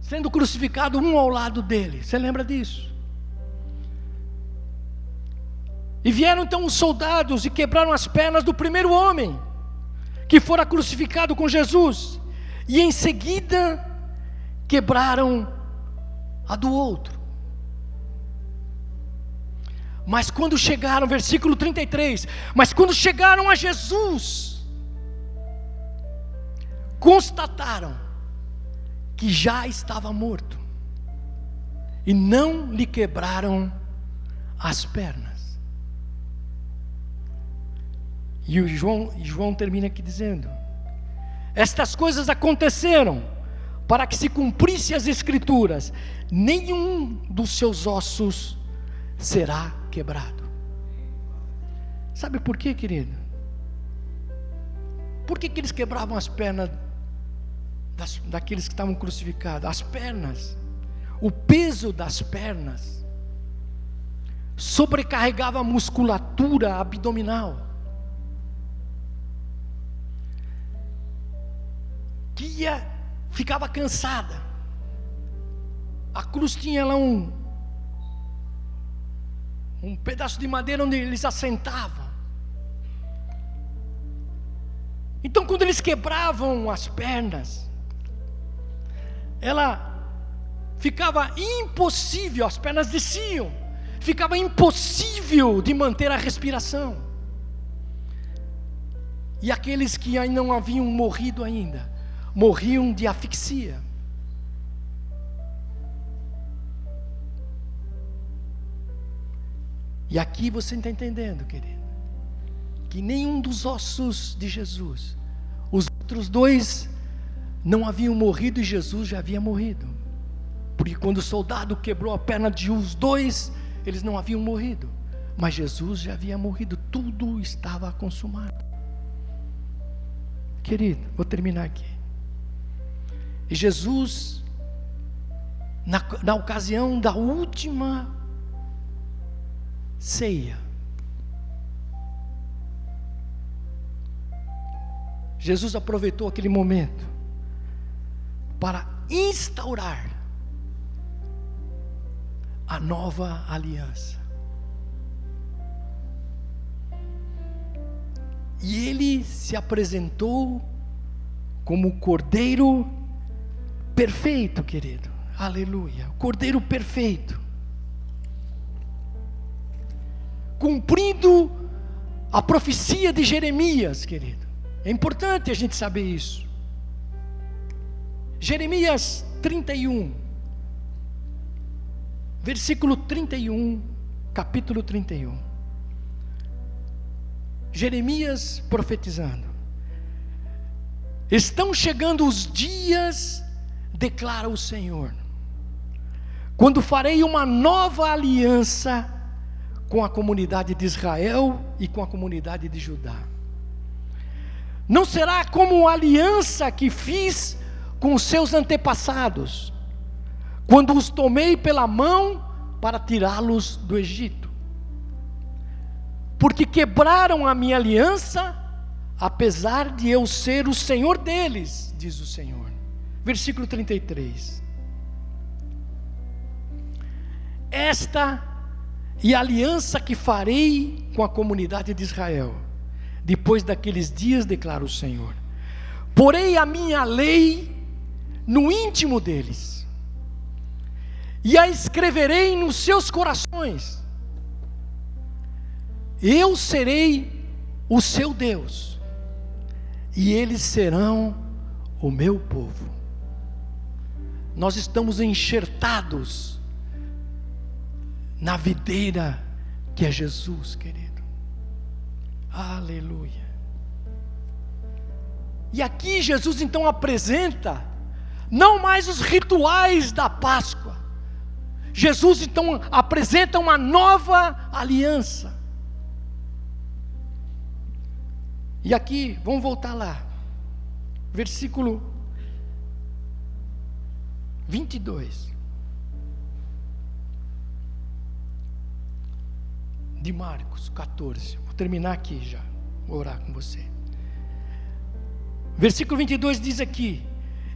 sendo crucificados um ao lado dele. Você lembra disso? E vieram então os soldados e quebraram as pernas do primeiro homem que fora crucificado com Jesus, e em seguida quebraram a do outro. Mas quando chegaram, versículo trinta e três, mas quando chegaram a Jesus, constataram que já estava morto, e não lhe quebraram as pernas. E o João, João termina aqui dizendo: estas coisas aconteceram para que se cumprisse as escrituras, nenhum dos seus ossos será quebrado. Sabe por quê, querido? Por que que eles quebravam as pernas Das, daqueles que estavam crucificados? As pernas, o peso das pernas sobrecarregava a musculatura abdominal, que ia, ficava cansada. A cruz tinha lá um um pedaço de madeira onde eles assentavam. Então, quando eles quebravam as pernas, ela ficava impossível, as pernas desciam, ficava impossível de manter a respiração. E aqueles que ainda não haviam morrido ainda, morriam de asfixia. E aqui você está entendendo, querido, que nenhum dos ossos de Jesus, os outros dois não haviam morrido, e Jesus já havia morrido, porque quando o soldado quebrou a perna de os dois, eles não haviam morrido, mas Jesus já havia morrido. Tudo estava consumado, querido. Vou terminar aqui. E Jesus, na, na ocasião da última ceia. Jesus aproveitou aquele momento para instaurar a nova aliança. E ele se apresentou como o Cordeiro perfeito, querido. Aleluia, o Cordeiro perfeito, cumprindo a profecia de Jeremias, querido. É importante a gente saber isso. Jeremias trinta e um, versículo trinta e um, capítulo trinta e um. Jeremias profetizando: estão chegando os dias, declara o Senhor, quando farei uma nova aliança com a comunidade de Israel e com a comunidade de Judá. Não será como a aliança que fiz com os seus antepassados, quando os tomei pela mão para tirá-los do Egito, porque quebraram a minha aliança, apesar de eu ser o Senhor deles, diz o Senhor. Versículo trinta e três: esta é a aliança que farei com a comunidade de Israel depois daqueles dias, declara o Senhor. Porei a minha lei no íntimo deles e a escreverei nos seus corações. Eu serei o seu Deus e eles serão o meu povo. Nós estamos enxertados na videira que é Jesus, querido. Aleluia. E aqui Jesus então apresenta não mais os rituais da Páscoa. Jesus então apresenta uma nova aliança. E aqui, vamos voltar lá, versículo vinte e dois de Marcos quatorze. Vou terminar aqui já, vou orar com você. Versículo vinte e dois diz aqui: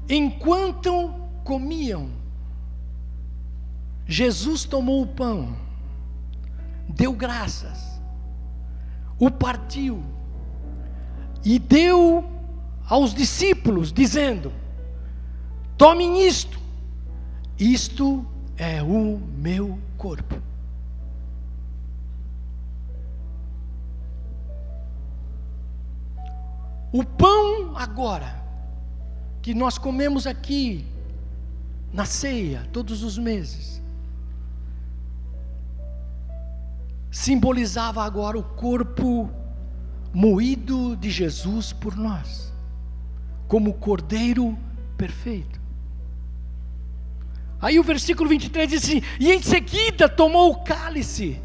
enquanto comiam, Jesus tomou o pão, deu graças, o partiu e deu aos discípulos, dizendo: tomem isto, isto é o meu corpo. O pão agora, que nós comemos aqui na ceia todos os meses, simbolizava agora o corpo moído de Jesus por nós, como o Cordeiro perfeito. Aí o versículo vinte e três diz assim: e em seguida tomou o cálice,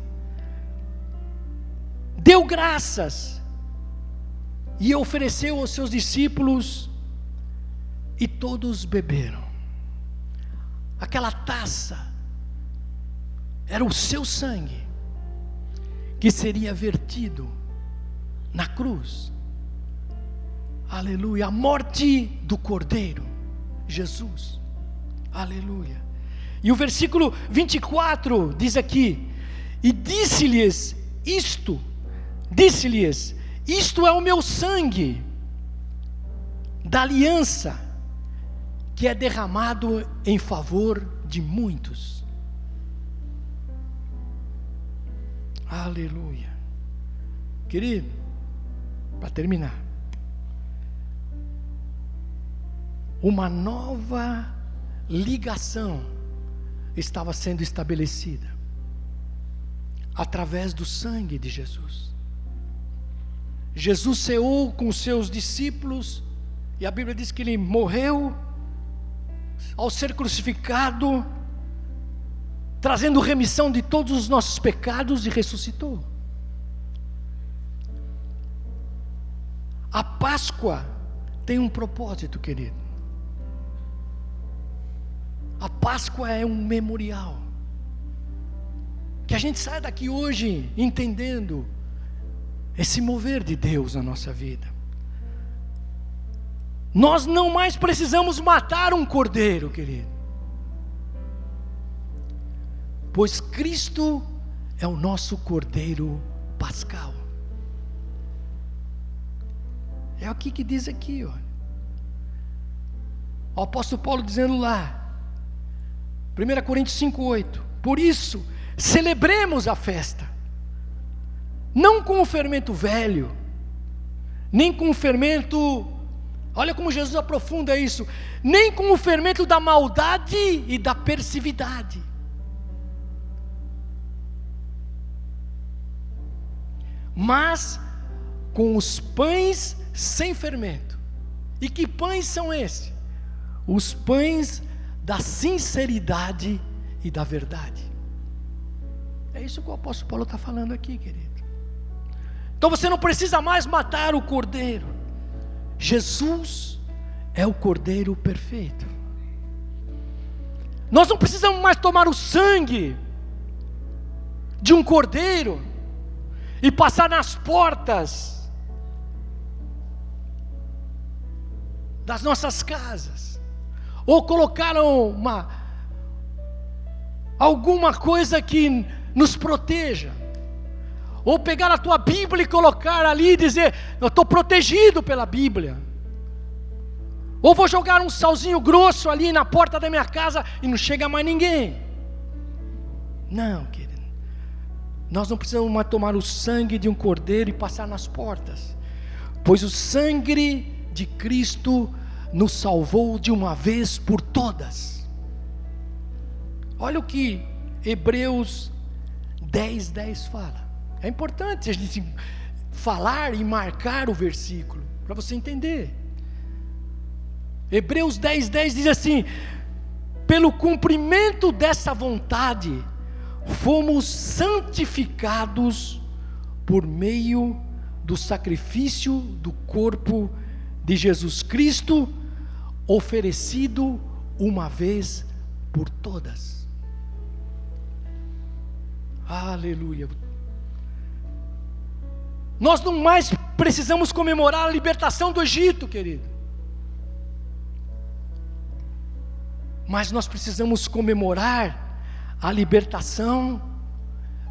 deu graças e ofereceu aos seus discípulos, e todos beberam. Aquela taça era o seu sangue, que seria vertido na cruz. Aleluia, a morte do Cordeiro, Jesus. Aleluia. E o versículo vinte e quatro diz aqui: e disse-lhes isto, disse-lhes, isto é o meu sangue da aliança, que é derramado em favor de muitos. Aleluia. Querido, para terminar, uma nova ligação estava sendo estabelecida através do sangue de Jesus. Jesus ceou com seus discípulos, e a Bíblia diz que ele morreu ao ser crucificado, trazendo remissão de todos os nossos pecados, e ressuscitou. A Páscoa tem um propósito, querido. A Páscoa é um memorial Que a gente saia daqui hoje entendendo esse mover de Deus na nossa vida. Nós não mais precisamos matar um cordeiro, querido. Pois Cristo é o nosso cordeiro pascal. É o que diz aqui, olha. O apóstolo Paulo dizendo lá, primeira Coríntios cinco, oito. Por isso, celebremos a festa, não com o fermento velho, nem com o fermento, olha como Jesus aprofunda isso, nem com o fermento da maldade e da perversidade. Mas com os pães sem fermento. E que pães são esses? Os pães da sinceridade e da verdade. É isso que o apóstolo Paulo está falando aqui, querido. Então você não precisa mais matar o cordeiro. Jesus é o cordeiro perfeito. Nós não precisamos mais tomar o sangue de um cordeiro e passar nas portas das nossas casas. Ou colocaram uma, alguma coisa que nos proteja, ou pegar a tua Bíblia e colocar ali e dizer, eu estou protegido pela Bíblia, ou vou jogar um salzinho grosso ali na porta da minha casa e não chega mais ninguém. Não, querido, nós não precisamos mais tomar o sangue de um cordeiro e passar nas portas, pois o sangue de Cristo nos salvou de uma vez por todas. Olha o que Hebreus dez, dez fala. É importante a gente falar e marcar o versículo, para você entender. Hebreus dez, dez diz assim: pelo cumprimento dessa vontade, fomos santificados por meio do sacrifício do corpo de Jesus Cristo, oferecido uma vez por todas. Aleluia. Nós não mais precisamos comemorar a libertação do Egito, querido, mas nós precisamos comemorar a libertação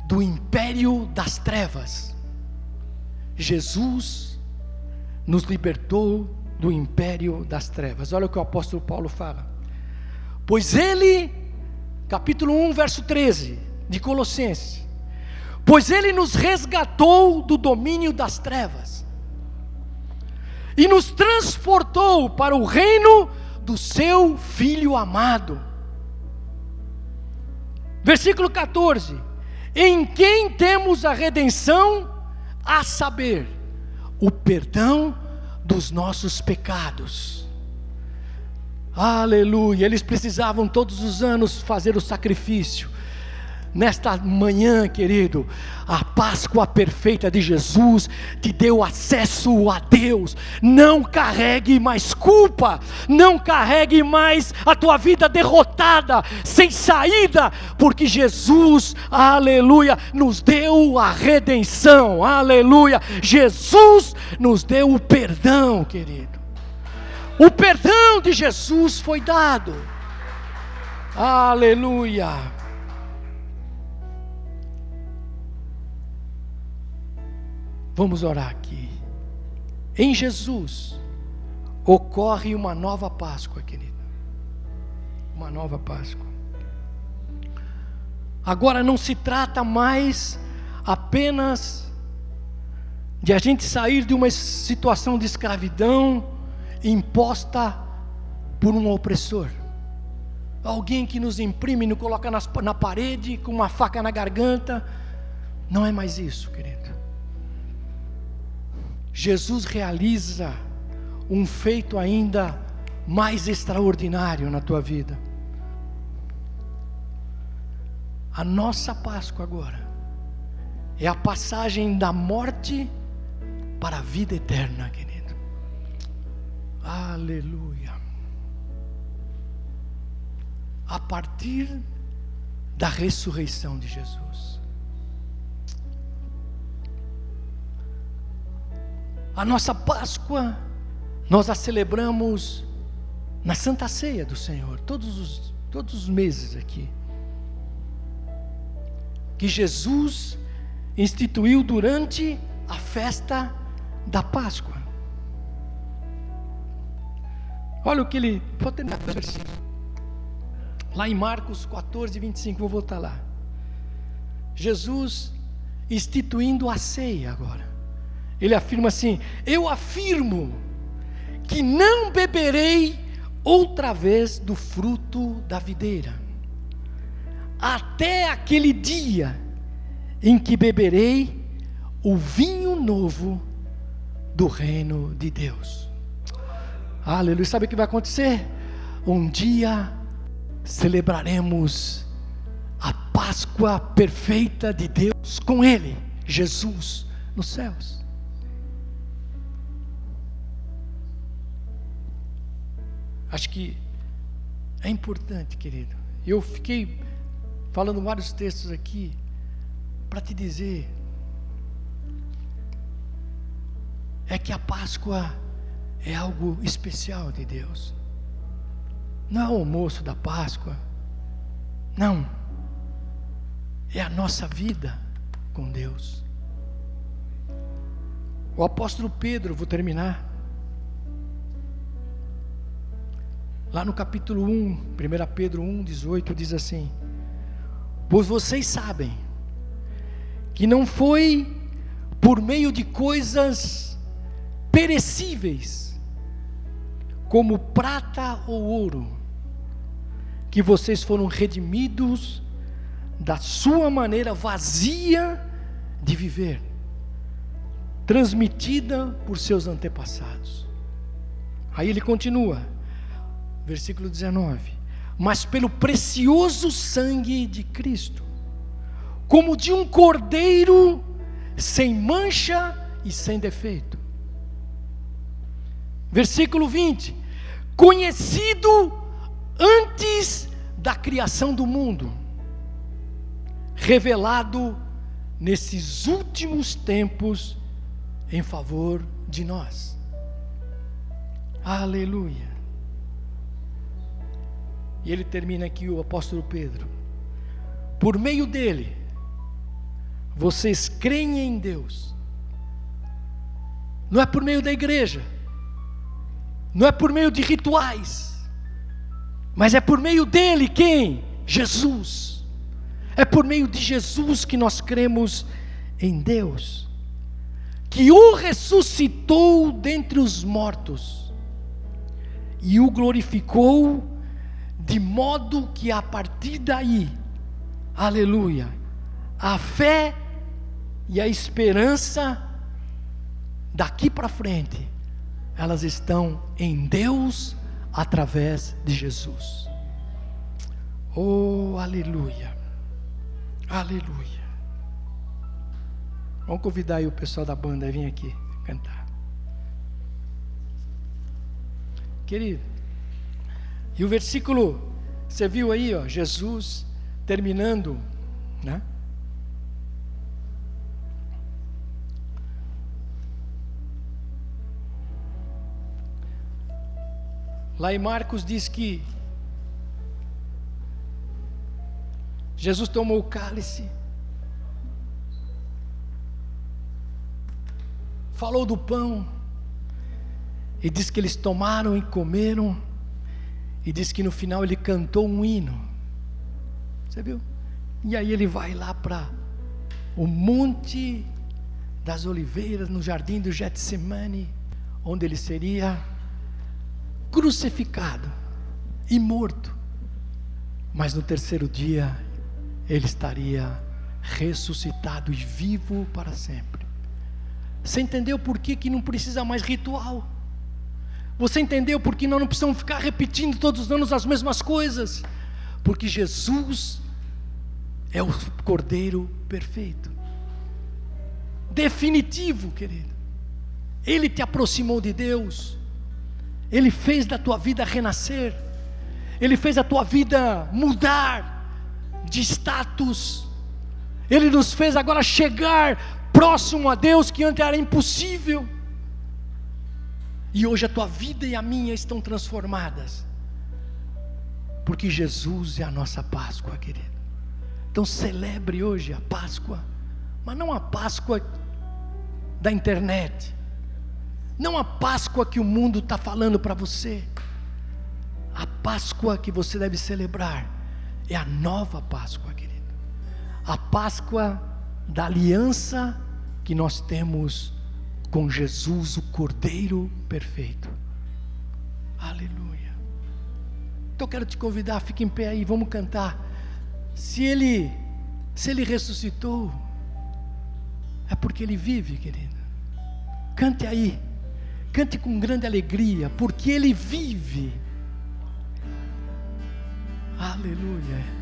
do império das trevas. Jesus nos libertou do império das trevas. Olha o que o apóstolo Paulo fala. Pois ele, capítulo um, verso treze de Colossenses, pois ele nos resgatou do domínio das trevas e nos transportou para o reino do seu Filho amado. Versículo quatorze, em quem temos a redenção, a saber, o perdão dos nossos pecados. Aleluia. Eles precisavam todos os anos fazer o sacrifício. Nesta manhã, querido, a Páscoa perfeita de Jesus te deu acesso a Deus. Não carregue mais culpa, não carregue mais a tua vida derrotada, sem saída, porque Jesus, aleluia, nos deu a redenção, aleluia. Jesus nos deu o perdão, querido. O perdão de Jesus foi dado, aleluia. Vamos orar aqui. Em Jesus ocorre uma nova Páscoa, querida. Uma nova Páscoa. Agora não se trata mais apenas de a gente sair de uma situação de escravidão imposta por um opressor. Alguém que nos imprime, nos coloca nas, na parede com uma faca na garganta. Não é mais isso, querido. Jesus realiza um feito ainda mais extraordinário na tua vida. A nossa Páscoa agora é a passagem da morte para a vida eterna, querido. Aleluia. A partir da ressurreição de Jesus. A nossa Páscoa, nós a celebramos na Santa Ceia do Senhor, todos os, todos os meses aqui, que Jesus instituiu durante a festa da Páscoa. Olha o que ele... Vou terminar com o versículo. Lá em Marcos quatorze, vinte e cinco, vou voltar lá. Jesus instituindo a ceia agora. Ele afirma assim: eu afirmo que não beberei outra vez do fruto da videira, até aquele dia em que beberei o vinho novo do reino de Deus. Aleluia. Sabe o que vai acontecer? Um dia celebraremos a Páscoa perfeita de Deus com Ele, Jesus, nos céus. Acho que é importante, querido. Eu fiquei falando vários textos aqui para te dizer é que a Páscoa é algo especial de Deus. Não é o almoço da Páscoa, não, é a nossa vida com Deus. O apóstolo Pedro, vou terminar, lá no capítulo um, primeira Pedro um, dezoito, diz assim: pois vocês sabem que não foi por meio de coisas perecíveis, como prata ou ouro, que vocês foram redimidos da sua maneira vazia de viver, transmitida por seus antepassados. Aí ele continua, versículo dezenove: mas pelo precioso sangue de Cristo, como de um cordeiro sem mancha e sem defeito. Versículo vinte: conhecido antes da criação do mundo, revelado nesses últimos tempos em favor de nós. Aleluia. E ele termina aqui, o apóstolo Pedro: por meio dele, vocês creem em Deus. Não é por meio da igreja, não é por meio de rituais, mas é por meio dele. Quem? Jesus. É por meio de Jesus que nós cremos em Deus, que o ressuscitou dentre os mortos e o glorificou, de modo que a partir daí, aleluia, a fé e a esperança daqui para frente, elas estão em Deus através de Jesus. Oh, aleluia, aleluia. Vamos convidar aí o pessoal da banda a vir aqui cantar. Querido, e o versículo, você viu aí, ó, Jesus terminando, né? Lá em Marcos diz que Jesus tomou o cálice, falou do pão, e diz que eles tomaram e comeram, e diz que no final ele cantou um hino. Você viu? E aí ele vai lá para o Monte das Oliveiras, no jardim do Getsemane, onde ele seria crucificado e morto, mas no terceiro dia ele estaria ressuscitado e vivo para sempre. Você entendeu por que que não precisa mais ritual? Você entendeu por que nós não precisamos ficar repetindo todos os anos as mesmas coisas? Porque Jesus é o Cordeiro perfeito, definitivo, querido. Ele te aproximou de Deus. Ele fez da tua vida renascer. Ele fez a tua vida mudar de status. Ele nos fez agora chegar próximo a Deus, que antes era impossível. E hoje a tua vida e a minha estão transformadas, porque Jesus é a nossa Páscoa, querido. Então celebre hoje a Páscoa, mas não a Páscoa da internet, não a Páscoa que o mundo está falando para você. A Páscoa que você deve celebrar é a nova Páscoa, querido, a Páscoa da aliança que nós temos com Jesus, o Cordeiro perfeito. Aleluia. Então eu quero te convidar, fique em pé aí, vamos cantar. Se Ele, se Ele ressuscitou, é porque Ele vive, querido. Cante aí, cante com grande alegria, porque Ele vive. Aleluia.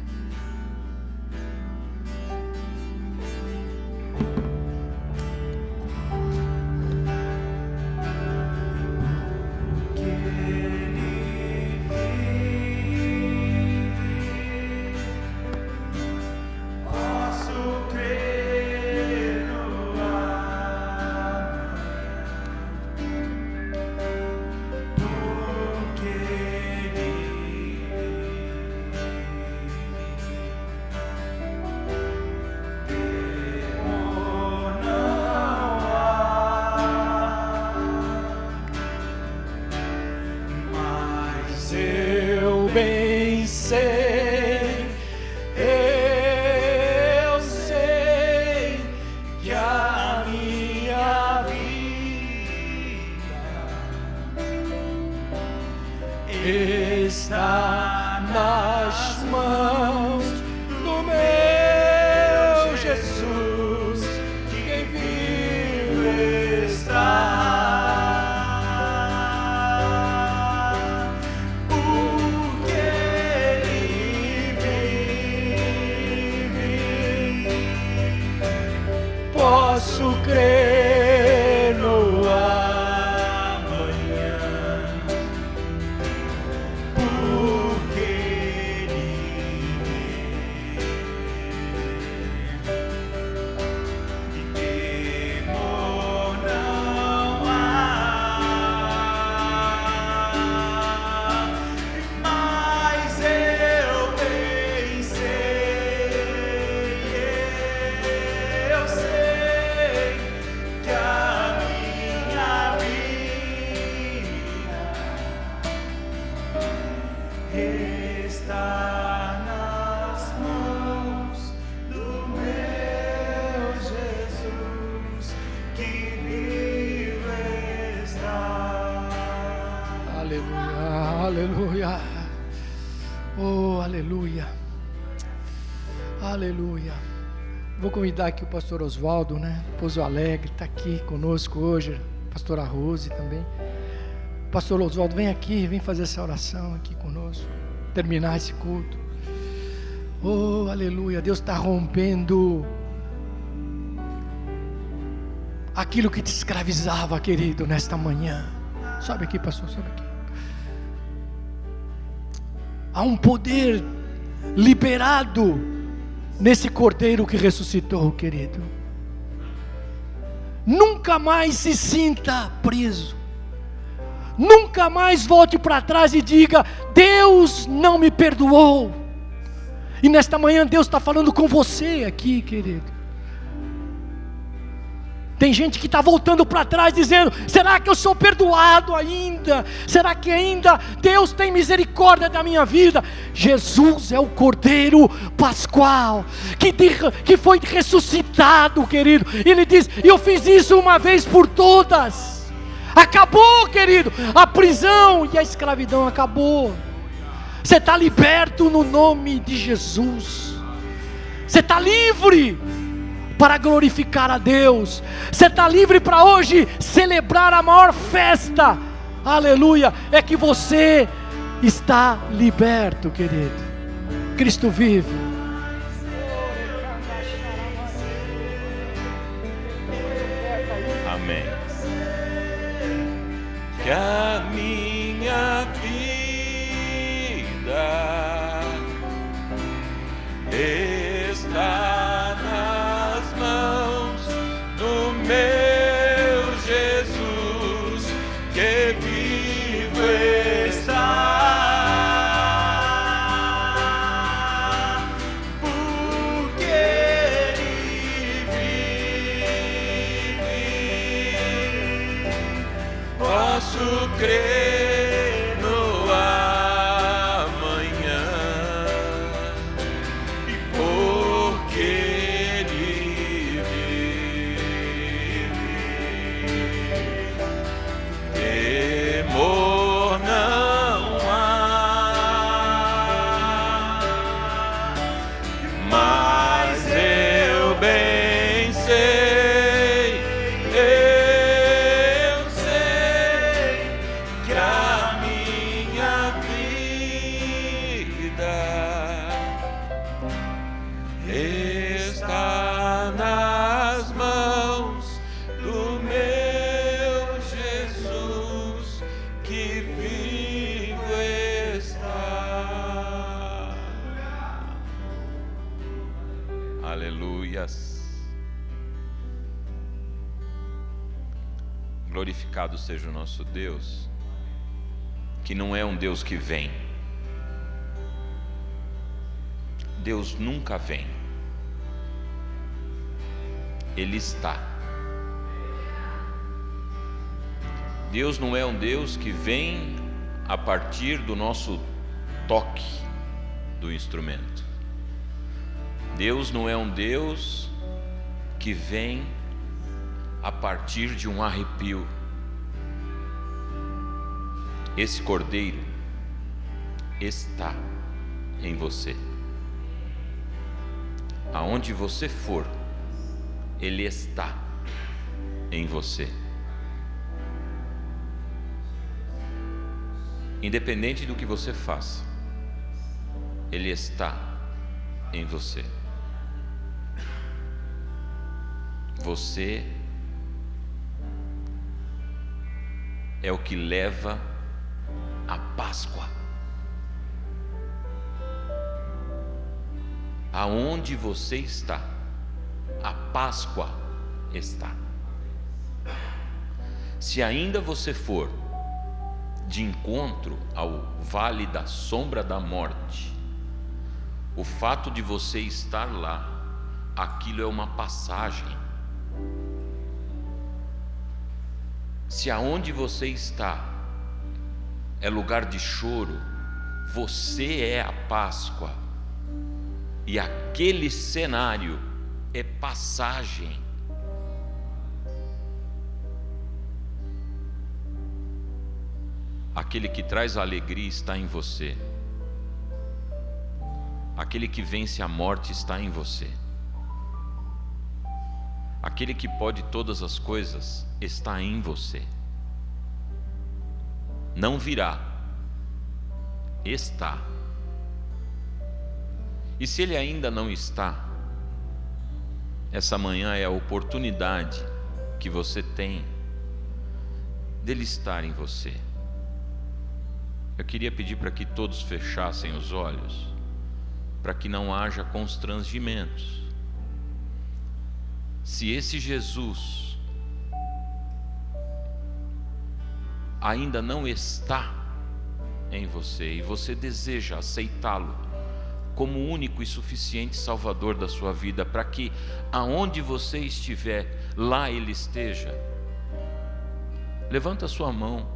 Convidar aqui o pastor Oswaldo, né? Pouso Alegre, está aqui conosco hoje, pastora Rose também. Pastor Oswaldo, vem aqui, vem fazer essa oração aqui conosco, terminar esse culto. Oh, aleluia, Deus está rompendo aquilo que te escravizava, querido, nesta manhã. Sobe aqui, pastor, sobe aqui. Há um poder liberado nesse Cordeiro que ressuscitou, querido. Nunca mais se sinta preso. Nunca mais volte para trás e diga: Deus não me perdoou. E nesta manhã Deus está falando com você aqui, querido. Tem gente que está voltando para trás dizendo: será que eu sou perdoado ainda? Será que ainda Deus tem misericórdia da minha vida? Jesus é o Cordeiro Pascual, que, que foi ressuscitado, querido. Ele diz: eu fiz isso uma vez por todas. Acabou, querido, a prisão e a escravidão acabou. Você está liberto no nome de Jesus. Você está livre para glorificar a Deus. Você está livre para hoje celebrar a maior festa. Aleluia, é que você está liberto, querido. Cristo vive. Amém. Que a minha vida está na mãos do meu Jesus que Aleluias. Glorificado seja o nosso Deus, que não é um Deus que vem. Deus nunca vem. Ele está. Deus não é um Deus que vem a partir do nosso toque do instrumento. Deus não é um Deus que vem a partir de um arrepio. Esse Cordeiro está em você. Aonde você for, Ele está em você. Independente do que você faça, Ele está em você. Você é o que leva a Páscoa. Aonde você está, a Páscoa está. Se ainda você for de encontro ao vale da sombra da morte, o fato de você estar lá, aquilo é uma passagem. Se aonde você está é lugar de choro, você é a Páscoa. E aquele cenário é passagem. Aquele que traz a alegria está em você. Aquele que vence a morte está em você. Aquele que pode todas as coisas está em você. Não virá, está. E se ele ainda não está, essa manhã é a oportunidade que você tem dele estar em você. Eu queria pedir para que todos fechassem os olhos, para que não haja constrangimentos. Se esse Jesus ainda não está em você e você deseja aceitá-lo como único e suficiente Salvador da sua vida, para que aonde você estiver, lá Ele esteja, levanta a sua mão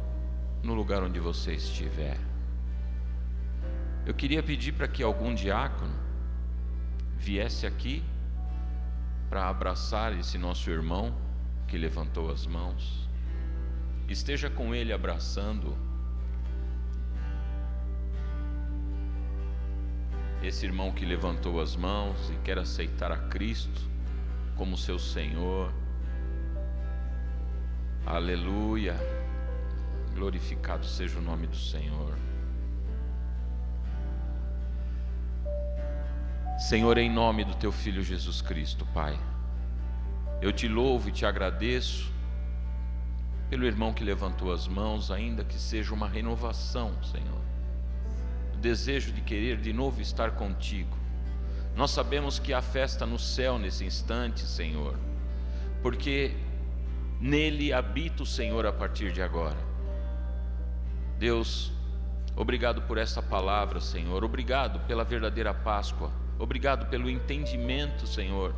no lugar onde você estiver. Eu queria pedir para que algum diácono viesse aqui para abraçar esse nosso irmão que levantou as mãos. Esteja com ele abraçando. Esse irmão que levantou as mãos e quer aceitar a Cristo como seu Senhor. Aleluia. Glorificado seja o nome do Senhor. Senhor, em nome do Teu Filho Jesus Cristo, Pai, eu Te louvo e Te agradeço pelo irmão que levantou as mãos, ainda que seja uma renovação, Senhor. O desejo de querer de novo estar contigo. Nós sabemos que há festa no céu nesse instante, Senhor, porque nele habita o Senhor a partir de agora. Deus, obrigado por esta palavra, Senhor. Obrigado pela verdadeira Páscoa. Obrigado pelo entendimento, Senhor,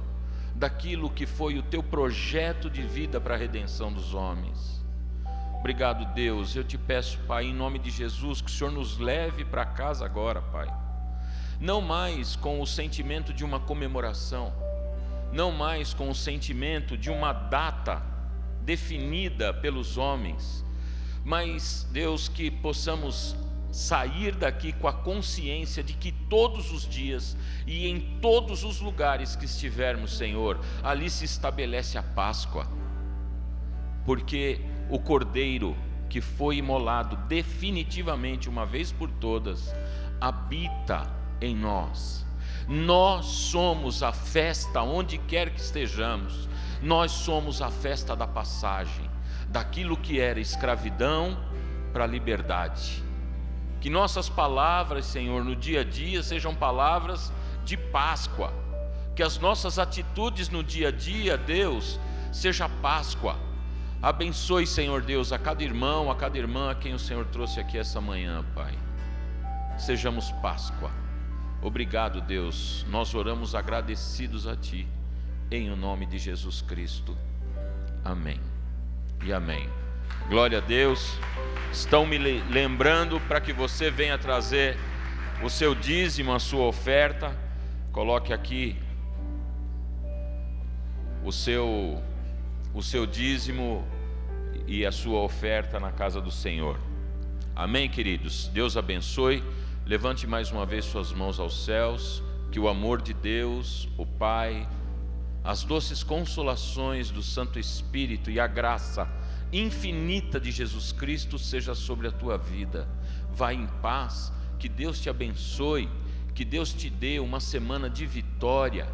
daquilo que foi o Teu projeto de vida para a redenção dos homens. Obrigado, Deus. Eu Te peço, Pai, em nome de Jesus, que o Senhor nos leve para casa agora, Pai. Não mais com o sentimento de uma comemoração, não mais com o sentimento de uma data definida pelos homens, mas, Deus, que possamos sair daqui com a consciência de que todos os dias e em todos os lugares que estivermos, Senhor, ali se estabelece a Páscoa, porque o Cordeiro que foi imolado definitivamente uma vez por todas habita em nós. Nós somos a festa onde quer que estejamos. Nós somos a festa da passagem, daquilo que era escravidão para a liberdade. Que nossas palavras, Senhor, no dia a dia sejam palavras de Páscoa, que as nossas atitudes no dia a dia, Deus, seja Páscoa. Abençoe, Senhor Deus, a cada irmão, a cada irmã a quem o Senhor trouxe aqui essa manhã, Pai. Sejamos Páscoa. Obrigado, Deus. Nós oramos agradecidos a Ti, em o nome de Jesus Cristo. Amém e amém. Glória a Deus. Estão me lembrando para que você venha trazer o seu dízimo, a sua oferta. Coloque aqui o seu, o seu dízimo e a sua oferta na casa do Senhor. Amém, queridos? Deus abençoe. Levante mais uma vez suas mãos aos céus. Que o amor de Deus, o Pai, as doces consolações do Santo Espírito e a graça infinita de Jesus Cristo seja sobre a tua vida. Vá em paz, que Deus te abençoe, que Deus te dê uma semana de vitória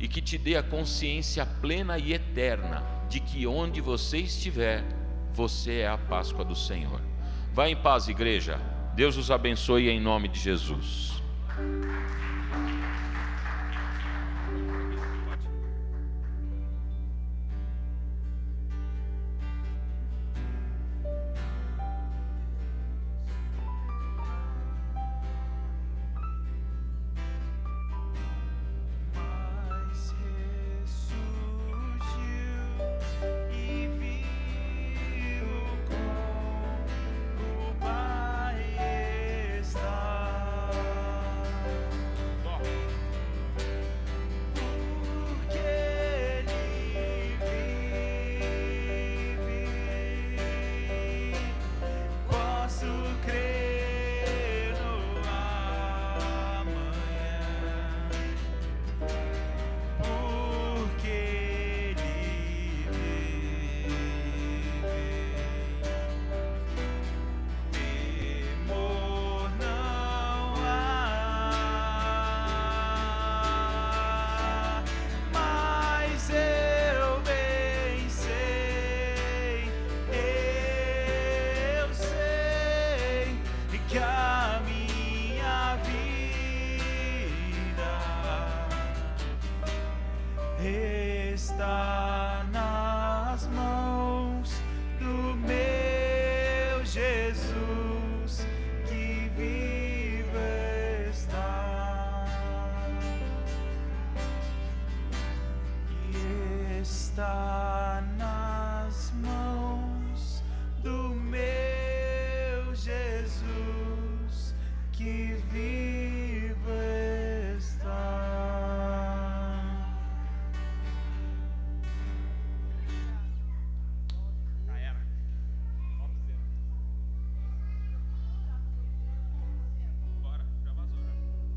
e que te dê a consciência plena e eterna de que onde você estiver, você é a Páscoa do Senhor. Vá em paz, igreja. Deus os abençoe em nome de Jesus.